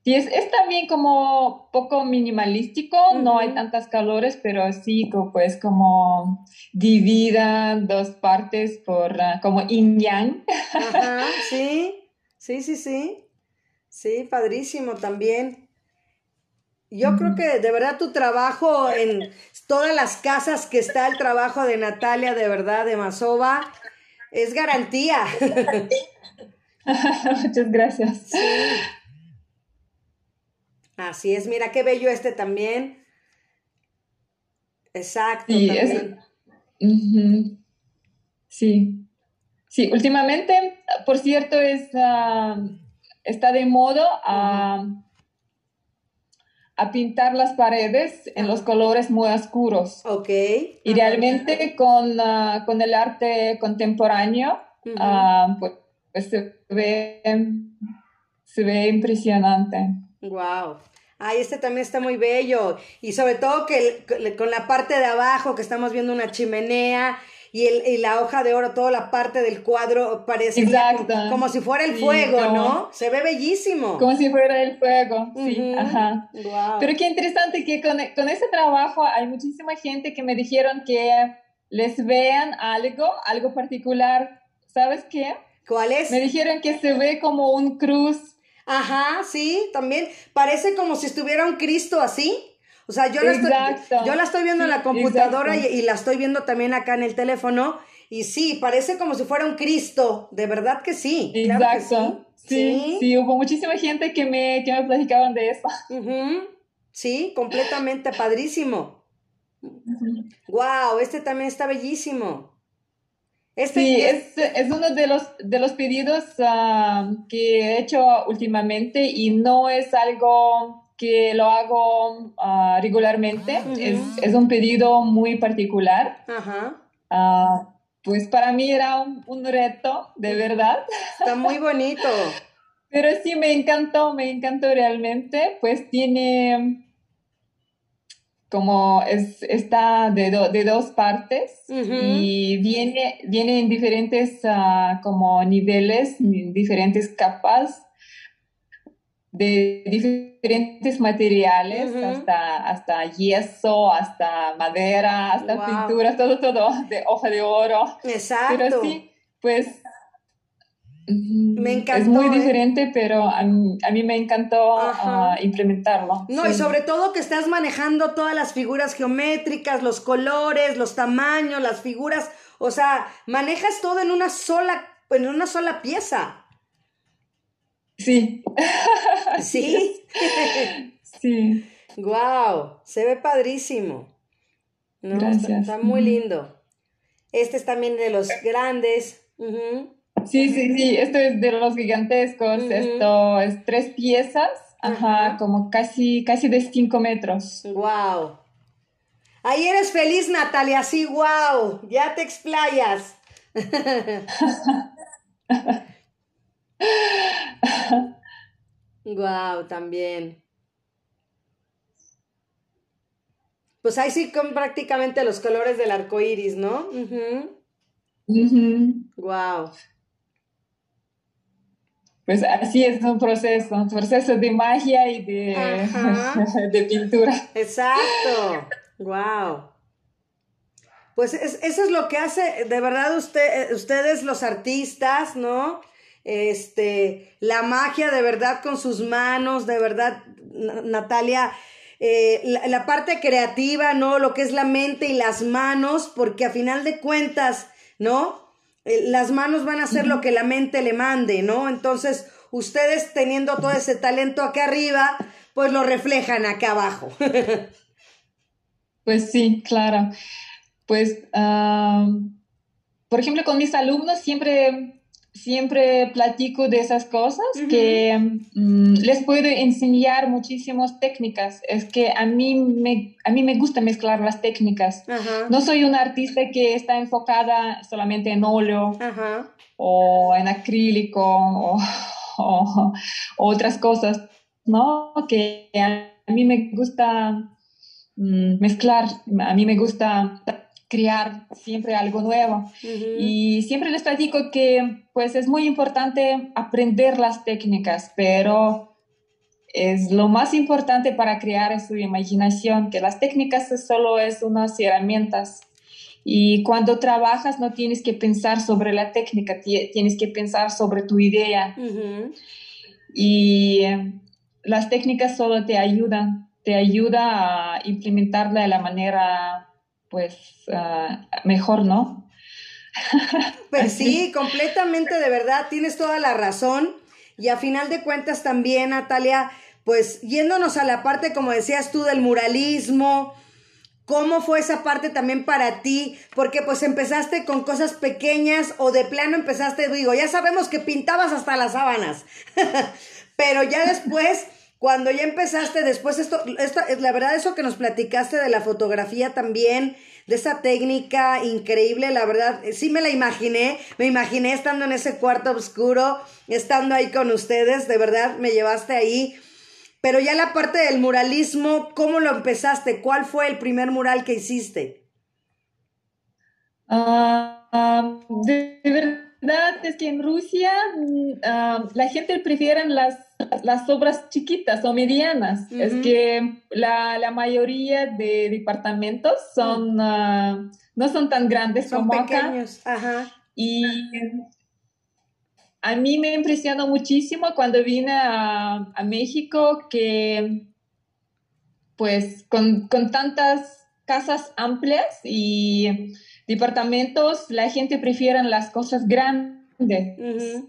Sí, es, es también como poco minimalístico, uh-huh. no hay tantas colores, pero sí, pues como divida dos partes por, uh, como yin-yang. Ajá, sí, sí, sí, sí, sí, padrísimo también. Yo creo que de verdad tu trabajo en todas las casas que está el trabajo de Natalia, de verdad, Demazova, es garantía. Muchas gracias. Sí. Así es, mira qué bello este también. Exacto. Sí, también. Es... Uh-huh. Sí. Sí, últimamente, por cierto, es, uh, está de moda a... Uh, a pintar las paredes en los colores muy oscuros. Ok. Y realmente con, uh, con el arte contemporáneo, uh-huh. uh, pues, pues se ve, se ve impresionante. Wow. Ay, este también está muy bello. Y sobre todo que el, con la parte de abajo, que estamos viendo una chimenea, y, el, y la hoja de oro, toda la parte del cuadro parece como, como si fuera el fuego, sí, como, ¿no? Se ve bellísimo. Como si fuera el fuego, sí, uh-huh. ajá. Wow. Pero qué interesante que con, con ese trabajo hay muchísima gente que me dijeron que les vean algo, algo particular. ¿Sabes qué? ¿Cuál es? Me dijeron que se ve como un cruz. Ajá, sí, también. Parece como si estuviera un Cristo así. O sea, yo la estoy, yo la estoy viendo sí, en la computadora y, y la estoy viendo también acá en el teléfono. Y sí, parece como si fuera un Cristo. De verdad que sí. Exacto. Claro que sí. Sí, sí. Sí, hubo muchísima gente que me, que me platicaban de eso. Uh-huh. Sí, completamente padrísimo. Uh-huh. Wow, este también está bellísimo. Este sí, es, es uno de los, de los pedidos uh, que he hecho últimamente y no es algo... que lo hago uh, regularmente, uh-huh. es, es un pedido muy particular, uh-huh. uh, pues para mí era un, un reto, de verdad. Está muy bonito. Pero sí, me encantó, me encantó realmente, pues tiene como, es, está de, do, de dos partes uh-huh. y viene, viene en diferentes uh, como niveles, en diferentes capas, de diferentes materiales, uh-huh. hasta, hasta yeso, hasta madera, hasta wow. pinturas, todo, todo, de hoja de oro. Exacto. Pero sí, pues... Me encantó. Es muy diferente, eh. pero a mí, a mí me encantó uh, implementarlo. No, sí. Y sobre todo que estás manejando todas las figuras geométricas, los colores, los tamaños, las figuras, o sea, manejas todo en una sola, en una sola pieza. Sí. ¿Sí? Sí. Wow, se ve padrísimo. No, gracias. Está, está muy lindo. Este es también de los grandes. Uh-huh. Sí, sí, sí, esto es de los gigantescos, uh-huh. Esto es tres piezas, uh-huh. Ajá, como casi, casi de cinco metros. Wow. Ahí eres feliz, Natalia, sí, wow, ya te explayas. Wow, también. Pues ahí sí con prácticamente los colores del arco iris, ¿no? Uh-huh. Uh-huh. Wow. Pues así es un proceso, un proceso de magia y de, de pintura. Exacto. Wow. Pues es, eso es lo que hace, de verdad, usted, ustedes los artistas, ¿no? Este, la magia de verdad con sus manos, de verdad, Natalia, eh, la, la parte creativa, ¿no? Lo que es la mente y las manos, porque a final de cuentas, ¿no? Las manos van a hacer lo que la mente le mande, ¿no? Entonces, ustedes teniendo todo ese talento acá arriba, pues lo reflejan acá abajo. Pues sí, claro. Pues, uh, por ejemplo, con mis alumnos siempre, siempre platico de esas cosas, uh-huh. Que um, les puedo enseñar muchísimas técnicas. Es que a mí me, a mí me gusta mezclar las técnicas. Uh-huh. No soy una artista que está enfocada solamente en óleo, uh-huh. O en acrílico o, o, o otras cosas, ¿no? Que a mí me gusta um, mezclar, a mí me gusta crear siempre algo nuevo, uh-huh. Y siempre les platico que pues es muy importante aprender las técnicas, pero es lo más importante para crear su imaginación, que las técnicas solo es unas herramientas, y cuando trabajas no tienes que pensar sobre la técnica, tienes que pensar sobre tu idea, uh-huh. Y las técnicas solo te ayudan, te ayuda a implementarla de la manera pues uh, mejor, ¿no? Pues sí, completamente, de verdad, tienes toda la razón. Y a final de cuentas también, Natalia, pues yéndonos a la parte, como decías tú, del muralismo, ¿cómo fue esa parte también para ti? Porque pues empezaste con cosas pequeñas o de plano empezaste, digo, ya sabemos que pintabas hasta las sábanas, pero ya después... Cuando ya empezaste, después esto, esto, la verdad, eso que nos platicaste de la fotografía también, de esa técnica increíble, la verdad, sí me la imaginé, me imaginé estando en ese cuarto oscuro, estando ahí con ustedes, de verdad, me llevaste ahí. Pero ya la parte del muralismo, ¿cómo lo empezaste? ¿Cuál fue el primer mural que hiciste? Ah, uh, de verdad, es que en Rusia uh, la gente prefiere las las obras chiquitas o medianas, uh-huh. Es que la, la mayoría de departamentos son, uh, no son tan grandes, son como pequeños. Acá. Ajá. Y a mí me impresionó muchísimo cuando vine a, a México, que pues con, con tantas casas amplias y departamentos, la gente prefiere las cosas grandes. Uh-huh.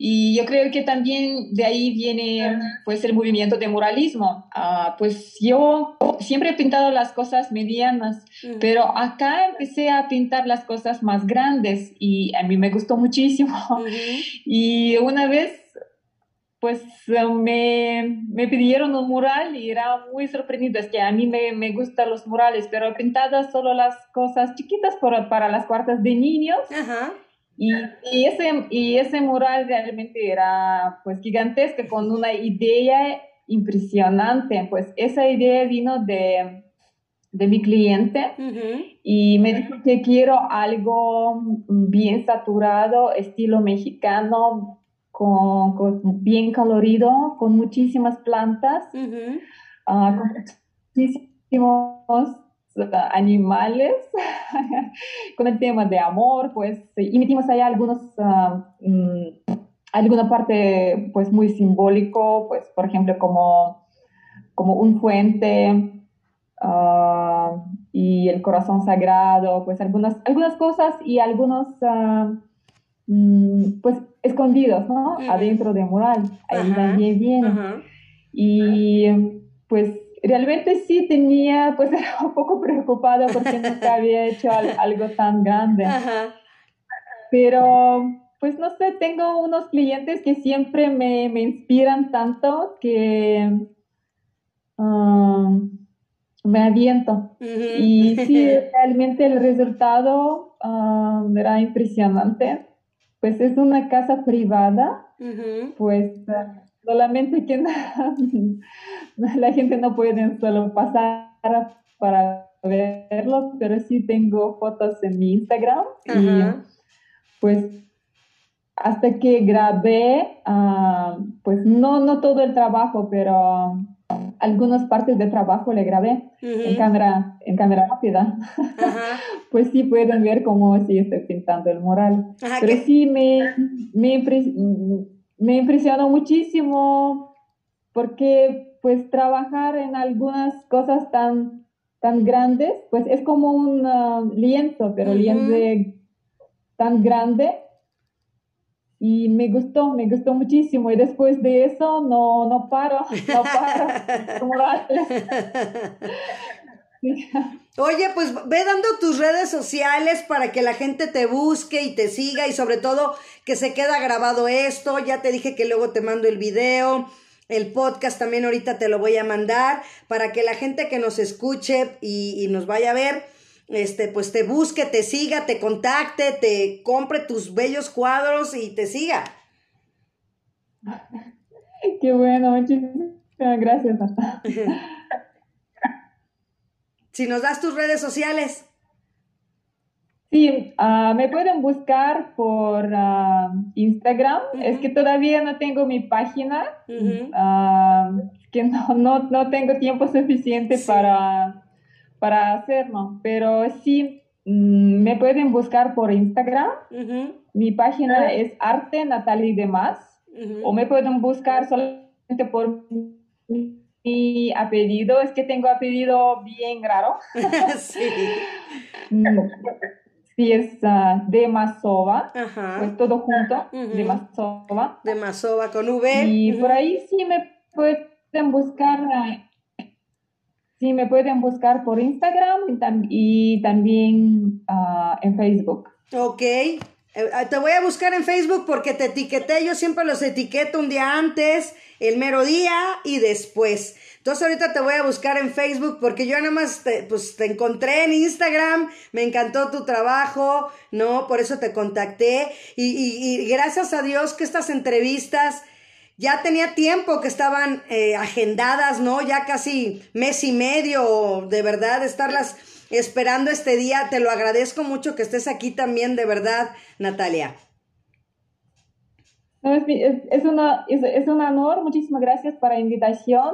Y yo creo que también de ahí viene, pues, el movimiento de muralismo. Uh, pues yo siempre he pintado las cosas medianas, uh-huh. Pero acá empecé a pintar las cosas más grandes y a mí me gustó muchísimo. Uh-huh. Y una vez, pues, me, me pidieron un mural y era muy sorprendida. Es que a mí me, me gustan los murales, pero pintadas solo las cosas chiquitas por, para las cuartas de niños. Ajá. Uh-huh. Y, y, ese, y ese mural realmente era pues gigantesco, con una idea impresionante. Pues esa idea vino de, de mi cliente, uh-huh. Y me dijo que quiero algo bien saturado, estilo mexicano, con, con bien colorido, con muchísimas plantas, uh-huh. uh, con muchísimos animales, con el tema de amor, pues, y metimos ahí algunos, uh, um, alguna parte, pues, muy simbólico, pues, por ejemplo, como, como un fuente uh, y el corazón sagrado, pues, algunas, algunas cosas y algunos, uh, um, pues, escondidos, ¿no? Uh-huh. Adentro del mural, ahí uh-huh. también viene. Uh-huh. Y, pues, realmente sí tenía, pues era un poco preocupada porque nunca había hecho al, algo tan grande. Ajá. Pero, pues no sé, tengo unos clientes que siempre me, me inspiran tanto que uh, me aviento. Uh-huh. Y sí, realmente el resultado uh, era impresionante. Pues es una casa privada, uh-huh. pues... Uh, solamente que la gente no puede solo pasar para verlo, pero sí tengo fotos en mi Instagram. Ajá. Y pues hasta que grabé, uh, pues no, no todo el trabajo, pero algunas partes de trabajo le grabé uh-huh. en cámara, en cámara rápida. Ajá. Pues sí pueden ver cómo sí estoy pintando el mural. Ajá, pero ¿qué? Sí me... me pre- Me impresionó muchísimo porque, pues, trabajar en algunas cosas tan, tan grandes, pues, es como un uh, lienzo, pero uh-huh. lienzo tan grande. Y me gustó, me gustó muchísimo. Y después de eso, no, no paro, no paro. Oye, pues ve dando tus redes sociales para que la gente te busque y te siga y sobre todo que se queda grabado esto. Ya te dije que luego te mando el video, el podcast también ahorita te lo voy a mandar para que la gente que nos escuche y, y nos vaya a ver, este, pues te busque, te siga, te contacte, te compre tus bellos cuadros y te siga. Qué bueno, muchísimas gracias, Marta. Si nos das tus redes sociales. Sí, uh, me pueden buscar por uh, Instagram. Uh-huh. Es que todavía no tengo mi página. Uh-huh. Uh, que no, no, no tengo tiempo suficiente sí. para, para hacerlo. Pero sí, mm, me pueden buscar por Instagram. Uh-huh. Mi página uh-huh. es Arte Natalia Demaz. Uh-huh. O me pueden buscar solamente por... Mi apellido, es que tengo apellido bien raro. Sí. Sí, es uh, Demazova. Ajá. Pues todo junto. Uh-huh. Demazova. Demazova con V. Y uh-huh. por ahí sí me pueden buscar. Uh, sí, me pueden buscar por Instagram y, tam- y también uh, en Facebook. Ok. Te voy a buscar en Facebook porque te etiqueté, yo siempre los etiqueto un día antes, el mero día y después. Entonces ahorita te voy a buscar en Facebook porque yo nada más te, pues, te encontré en Instagram, me encantó tu trabajo, ¿no? Por eso te contacté y, y, y gracias a Dios que estas entrevistas ya tenía tiempo que estaban eh, agendadas, ¿no? Ya casi mes y medio, de verdad, estarlas... esperando este día, te lo agradezco mucho que estés aquí también, de verdad, Natalia. No, es, es, es, una, es, es un honor, muchísimas gracias por la invitación.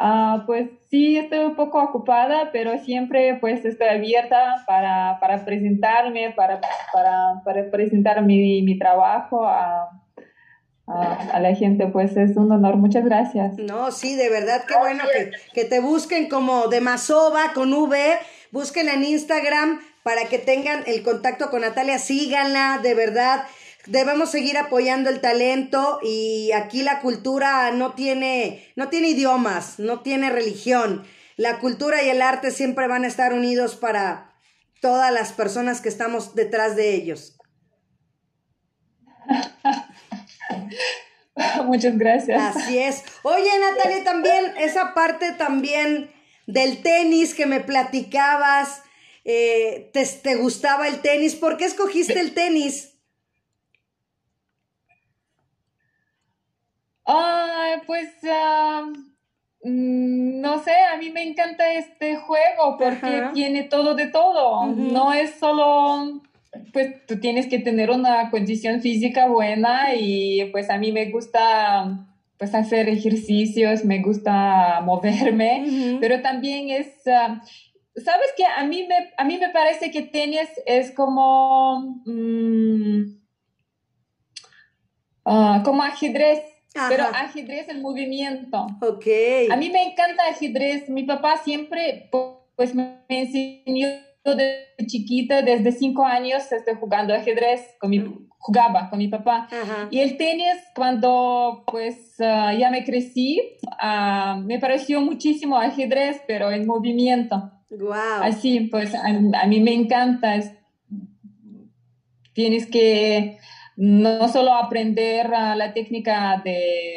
Uh, pues sí, estoy un poco ocupada, pero siempre pues estoy abierta para, para presentarme, para, para, para presentar mi, mi trabajo a... a la gente, pues es un honor, muchas gracias. No, sí, de verdad, qué bueno que, que te busquen como Demazova con V, busquen en Instagram para que tengan el contacto con Natalia, síganla, de verdad, debemos seguir apoyando el talento y aquí la cultura no tiene, no tiene idiomas, no tiene religión, la cultura y el arte siempre van a estar unidos para todas las personas que estamos detrás de ellos. Muchas gracias. Así es. Oye, Natalia, también esa parte también del tenis que me platicabas, eh, te, te gustaba el tenis. ¿Por qué escogiste el tenis? Ah, pues uh, no sé, a mí me encanta este juego porque ajá. tiene todo de todo. Uh-huh. No es solo... pues tú tienes que tener una condición física buena y pues a mí me gusta pues hacer ejercicios, me gusta moverme, uh-huh. pero también es, uh, ¿Sabes qué? A mí me, a mí me parece que tenis es como, mmm, uh, como ajedrez. Ajá. Pero ajedrez en movimiento. Okay. A mí me encanta ajedrez. Mi papá siempre pues, me enseñó desde chiquita, desde cinco años, estoy jugando ajedrez, con mi, jugaba con mi papá. Ajá. Y el tenis, cuando pues, uh, ya me crecí, uh, me pareció muchísimo ajedrez, pero en movimiento. Wow. Así, pues a, a mí me encanta. Es, tienes que no solo aprender uh, la técnica de,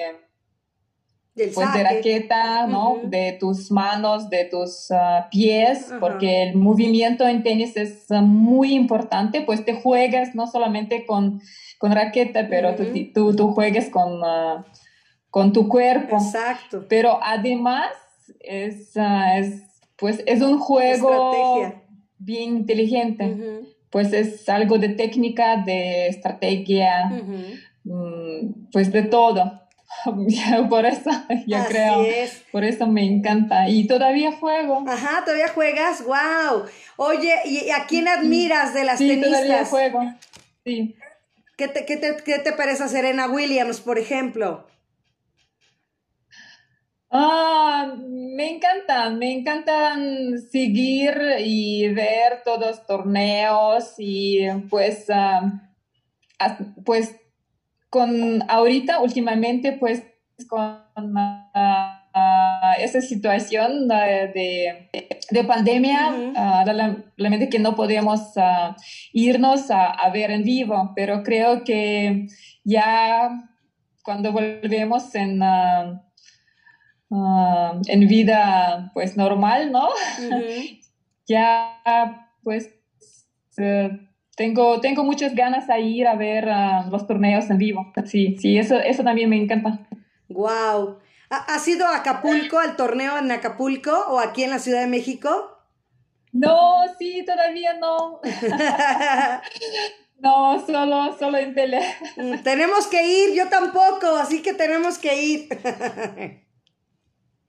del pues, de raqueta, ¿no? Uh-huh. De tus manos, de tus uh, pies, uh-huh. porque el movimiento en tenis es uh, muy importante, pues te juegas no solamente con, con raqueta, pero uh-huh. tú, tú, tú juegas con, uh, con tu cuerpo. Exacto. Pero además es, uh, es, pues, es un juego estrategia. Bien inteligente. Uh-huh. Pues es algo de técnica, de estrategia, uh-huh. pues de todo. Por eso, yo Así creo, es. Por eso me encanta. Y todavía juego. Ajá, ¿todavía juegas? ¡Wow! Oye, ¿y a quién admiras de las sí, tenistas? Sí, todavía juego, sí. ¿Qué te, qué te, qué te parece a Serena Williams, por ejemplo? Ah, me encanta, me encanta seguir y ver todos los torneos y pues, uh, pues con ahorita últimamente pues con uh, uh, esa situación de, de, de pandemia, uh-huh. uh, realmente que no podemos uh, irnos a, a ver en vivo, pero creo que ya cuando volvemos en... Uh, Uh, en vida pues normal, ¿no? Uh-huh. Ya pues uh, tengo, tengo muchas ganas de ir a ver uh, los torneos en vivo. Sí, sí, eso, eso también me encanta. Wow. ¿Has ido a Acapulco, al torneo en Acapulco o aquí en la Ciudad de México? No, sí, todavía no. No, solo, solo en tele. Tenemos que ir, yo tampoco, así que tenemos que ir.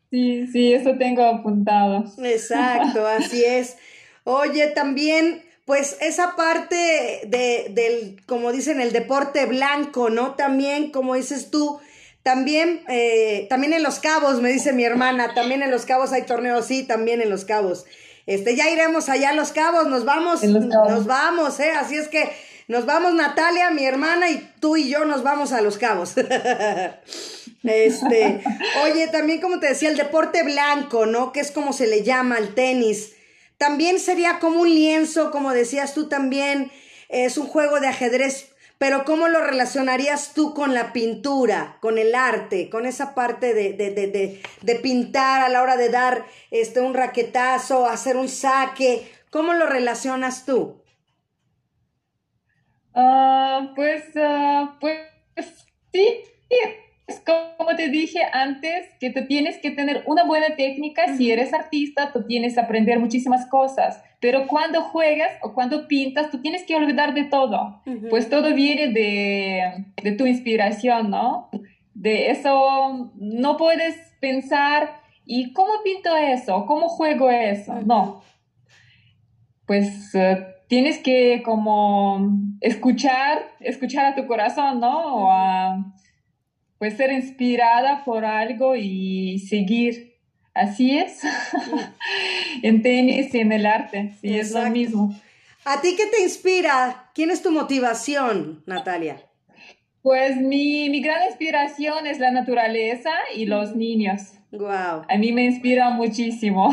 Sí, sí, eso tengo apuntado. Exacto, así es. Oye, también, pues, esa parte de, del, como dicen, el deporte blanco, ¿no? También, como dices tú, también, eh, también en Los Cabos, me dice mi hermana, también en Los Cabos hay torneos, sí, también en Los Cabos. Este, ya iremos allá a Los Cabos, nos vamos, Cabos. nos vamos, ¿eh? Así es que nos vamos, Natalia, mi hermana, y tú y yo nos vamos a Los Cabos. Este, oye, también como te decía, el deporte blanco, ¿no? Que es como se le llama al tenis. También sería como un lienzo, como decías tú también, es un juego de ajedrez, pero ¿cómo lo relacionarías tú con la pintura, con el arte, con esa parte de, de, de, de, de pintar a la hora de dar este, un raquetazo, hacer un saque? ¿Cómo lo relacionas tú? Uh, pues, uh, pues, sí, sí. Es como te dije antes, que tú tienes que tener una buena técnica. Uh-huh. Si eres artista, tú tienes que aprender muchísimas cosas. Pero cuando juegas o cuando pintas, tú tienes que olvidar de todo. Uh-huh. Pues todo viene de, de tu inspiración, ¿no? De eso no puedes pensar, ¿y cómo pinto eso? ¿Cómo juego eso? Uh-huh. No. Pues... Uh, tienes que como escuchar, escuchar a tu corazón, ¿no? O a, pues ser inspirada por algo y seguir. Así es. En tenis y en el arte, sí, exacto. Es lo mismo. ¿A ti qué te inspira? ¿Quién es tu motivación, Natalia? Pues mi, mi gran inspiración es la naturaleza y los niños. Wow. A mí me inspira muchísimo.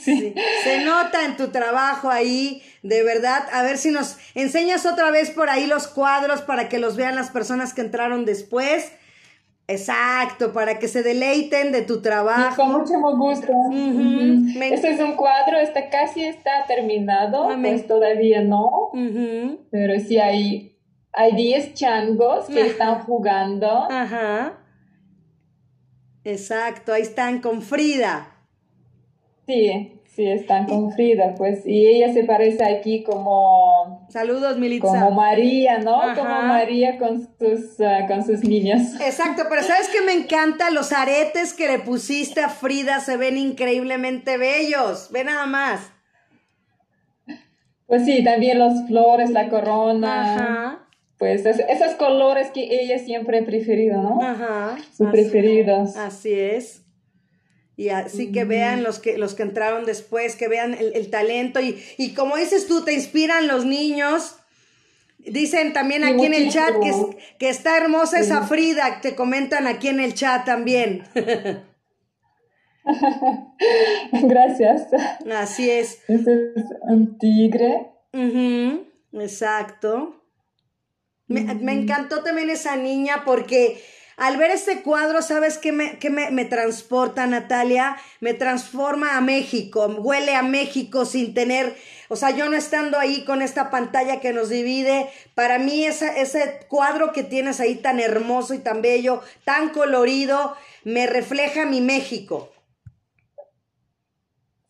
Sí. Sí. Se nota en tu trabajo ahí, de verdad. A ver si nos enseñas otra vez por ahí los cuadros para que los vean las personas que entraron después. Exacto, para que se deleiten de tu trabajo. Y con mucho gusto. Uh-huh. Uh-huh. Me... Este es un cuadro, está casi está terminado, ah, me... pues todavía no, uh-huh. pero sí hay hay diez changos que uh-huh. están jugando. Ajá. Exacto, ahí están con Frida. Sí, sí, están con Frida, pues, y ella se parece aquí como... Saludos, Militza. Como María, ¿no? Ajá. Como María con sus, uh, con sus niños. Exacto, pero ¿sabes qué me encanta? Los aretes que le pusiste a Frida se ven increíblemente bellos, ve nada más. Pues sí, también las flores, la corona. Ajá. Pues es, esos colores que ella siempre ha preferido, ¿no? Ajá. Sus preferidos. Así es. Y así que vean los que, los que entraron después, que vean el, el talento. Y, y como dices tú, te inspiran los niños. Dicen también aquí en el chat que, que está hermosa esa Frida, te comentan aquí en el chat también. Gracias. Así es. Este es un tigre. Uh-huh. Exacto. Me, me encantó también esa niña porque al ver este cuadro, ¿sabes qué me, qué me, me transporta, Natalia? Me transforma a México, huele a México sin tener, o sea, yo no estando ahí con esta pantalla que nos divide, para mí esa, ese cuadro que tienes ahí tan hermoso y tan bello, tan colorido, me refleja mi México.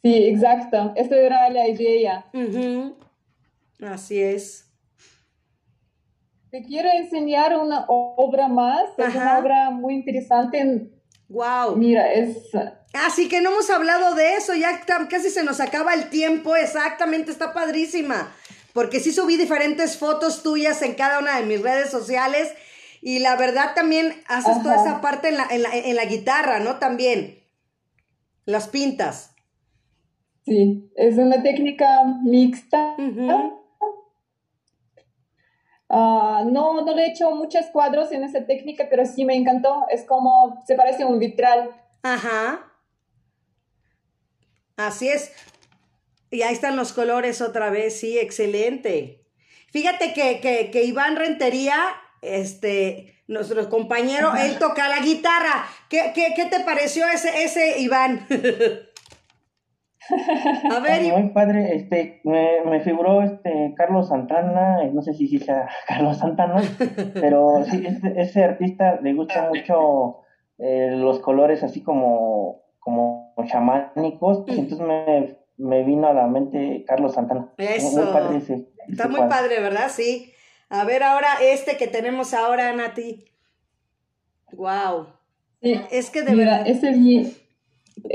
Sí, exacto, esta era la idea. Uh-huh. Así es. Te quiero enseñar una obra más. Ajá. Es una obra muy interesante. Wow. Mira, es... Así que no hemos hablado de eso, ya casi se nos acaba el tiempo. Exactamente, está padrísima. Porque sí subí diferentes fotos tuyas en cada una de mis redes sociales. Y la verdad también haces, ajá, toda esa parte en la, en, la, en la guitarra, ¿no? También. Las pintas. Sí, es una técnica mixta. Uh-huh. ¿No? Uh, no, no le he hecho muchos cuadros en esa técnica, pero sí me encantó. Es como, se parece a un vitral. Ajá. Así es. Y ahí están los colores otra vez, sí, excelente. Fíjate que, que, que Iván Rentería, este, nuestro compañero, ajá, él toca la guitarra. ¿Qué, qué, qué te pareció ese, ese Iván? A ver, muy padre, este, me, me figuró este Carlos Santana, no sé si sea Carlos Santana, pero sí, este, ese artista le gusta mucho eh, los colores así como, como chamánicos, entonces me, me vino a la mente Carlos Santana. Eso. Muy padre ese, ese está muy padre. Padre, ¿verdad? Sí. A ver ahora este que tenemos ahora, Nati. Wow. Sí. Es que de mira, verdad. Ese vi...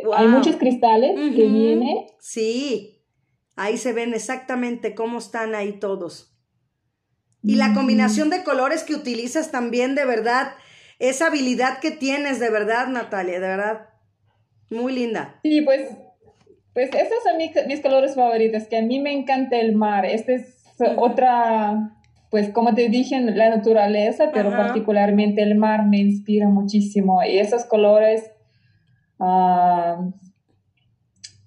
Wow. Hay muchos cristales, uh-huh, que vienen. Sí, ahí se ven exactamente cómo están ahí todos. Y, uh-huh, la combinación de colores que utilizas también, de verdad, esa habilidad que tienes, de verdad, Natalia, de verdad, muy linda. Sí, pues, pues esos son mis, mis colores favoritos, que a mí me encanta el mar. Esta es, uh-huh, otra, pues como te dije, la naturaleza, pero, uh-huh, particularmente el mar me inspira muchísimo. Y esos colores... Uh,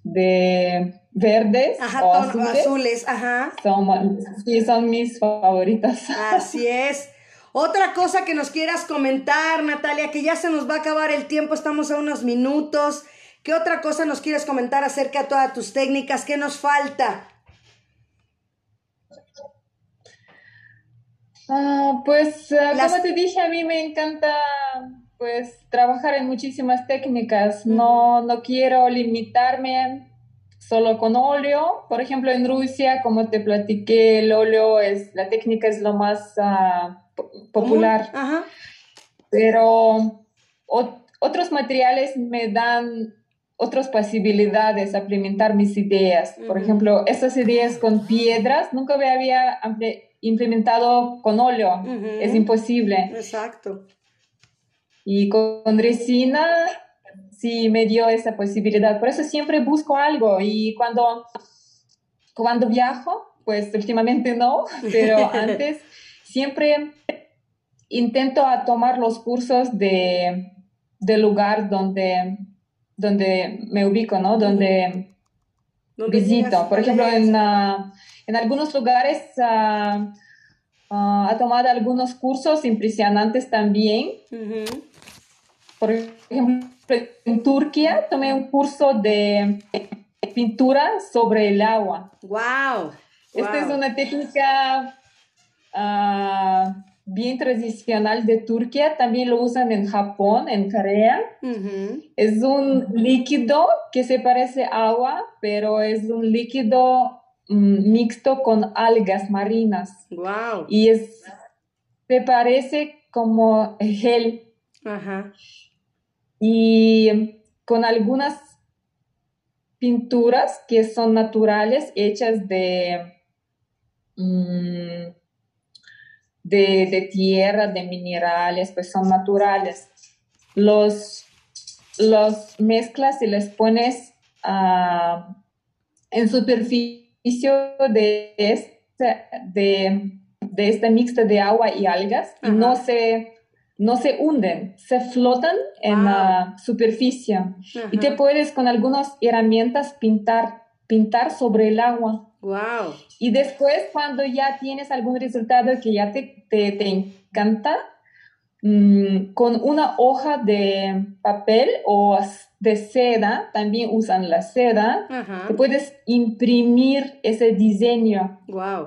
de verdes, ajá, o azules, azules, ajá. Son, sí, son mis favoritas. Así es. Otra cosa que nos quieras comentar, Natalia, que ya se nos va a acabar el tiempo, estamos a unos minutos. ¿Qué otra cosa nos quieres comentar acerca de todas tus técnicas? ¿Qué nos falta? Uh, pues, uh, Las... como te dije, a mí me encanta... Pues trabajar en muchísimas técnicas, no, no quiero limitarme solo con óleo. Por ejemplo, en Rusia, como te platiqué, el óleo es, la técnica es lo más uh, popular. Uh-huh. Ajá. Pero ot- otros materiales me dan otras posibilidades a implementar mis ideas. Uh-huh. Por ejemplo, esas ideas con piedras nunca me había ampli- implementado con óleo, uh-huh, es imposible. Exacto. Y con resina sí me dio esa posibilidad. Por eso siempre busco algo. Y cuando, cuando viajo, pues últimamente no, pero antes siempre intento a tomar los cursos de, del lugar donde, donde me ubico, ¿no? Donde visito. Por ejemplo, en, uh, en algunos lugares uh, uh, he tomado algunos cursos impresionantes también. Uh-huh. Por ejemplo, en Turquía tomé un curso de pintura sobre el agua. ¡Wow! Esta wow. es una técnica uh, bien tradicional de Turquía. También lo usan en Japón, en Corea. Uh-huh. Es un líquido que se parece a agua, pero es un líquido um, mixto con algas marinas. ¡Wow! Y es, se parece como gel. Ajá. Y con algunas pinturas que son naturales, hechas de de, de tierra, de minerales, pues son naturales. Los, los mezclas y les pones uh, en superficie de este, de, de este mixto de agua y algas. Ajá. Y no se... no se hunden, se flotan en wow. la superficie. Ajá. Y te puedes con algunas herramientas pintar, pintar sobre el agua. Wow. Y después cuando ya tienes algún resultado que ya te, te, te encanta, mmm, con una hoja de papel o de seda, también usan la seda, ajá, te puedes imprimir ese diseño. Wow.